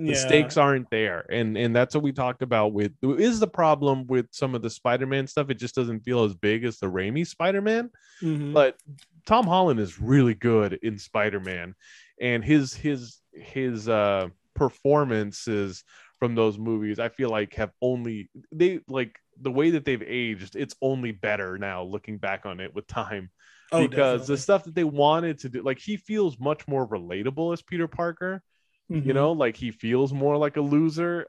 The yeah. stakes aren't there. And and that's what we talked about with is the problem with some of the Spider-Man stuff. It just doesn't feel as big as the Raimi Spider-Man. Mm-hmm. But Tom Holland is really good in Spider-Man. And his his his uh, performances from those movies, I feel like have only they like the way that they've aged. It's only better now looking back on it with time. Oh, because definitely. The stuff that they wanted to do, like he feels much more relatable as Peter Parker. Mm-hmm. You know, like he feels more like a loser,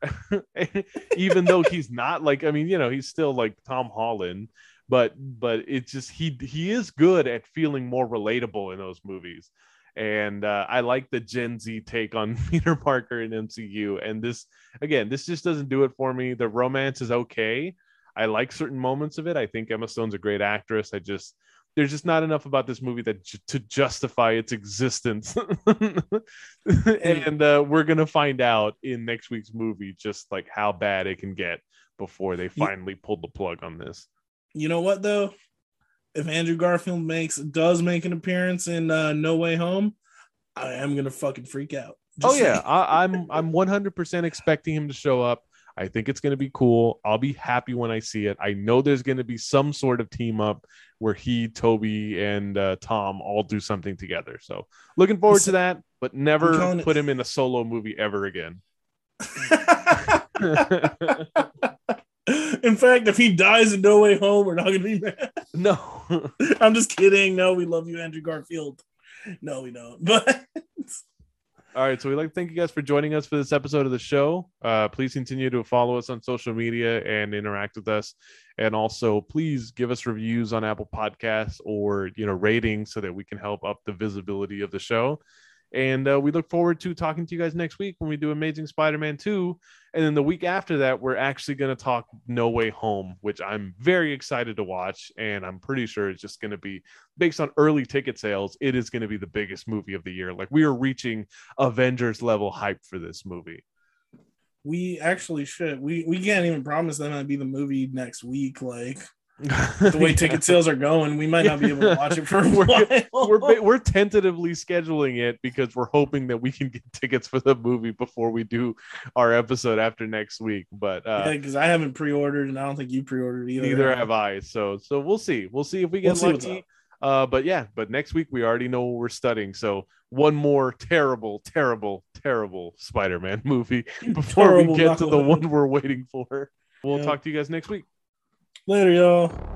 even though he's not like, I mean, you know, he's still like Tom Holland, but but it's just he he is good at feeling more relatable in those movies. And uh, I like the Gen Z take on Peter Parker in M C U. And this, again, this just doesn't do it for me. The romance is okay. I like certain moments of it. I think Emma Stone's a great actress. I just... There's just not enough about this movie that ju- to justify its existence. And uh, we're going to find out in next week's movie just like how bad it can get before they finally you, pulled the plug on this. You know what, though? If Andrew Garfield makes does make an appearance in uh, No Way Home, I am going to fucking freak out. Just oh, yeah. Like- I, I'm I'm one hundred percent expecting him to show up. I think it's going to be cool. I'll be happy when I see it. I know there's going to be some sort of team up where he, Toby, and uh, Tom all do something together. So looking forward to that, but never put him in a solo movie ever again. In fact, if he dies in No Way Home, we're not going to be mad. No. I'm just kidding. No, we love you, Andrew Garfield. No, we don't. But... All right, so we'd like to thank you guys for joining us for this episode of the show. Uh, please continue to follow us on social media and interact with us. And also, please give us reviews on Apple Podcasts or, you know, ratings so that we can help up the visibility of the show. And uh, we look forward to talking to you guys next week when we do Amazing Spider-Man two. And then the week after that, we're actually going to talk No Way Home, which I'm very excited to watch. And I'm pretty sure it's just going to be, based on early ticket sales, it is going to be the biggest movie of the year. Like, we are reaching Avengers level hype for this movie. We actually should. We, we can't even promise that might be the movie next week. Like... the way ticket sales are going, we might not be able to watch it for a while. We're, we're, we're tentatively scheduling it because we're hoping that we can get tickets for the movie before we do our episode after next week. But uh yeah, because I haven't pre-ordered and I don't think you pre-ordered either. Neither have I. So so we'll see. We'll see if we get we'll lucky. Uh, but yeah, but next week we already know what we're studying. So one more terrible, terrible, terrible Spider-Man movie before terrible we get to the one we're waiting for. We'll yeah. talk to you guys next week. Later, y'all.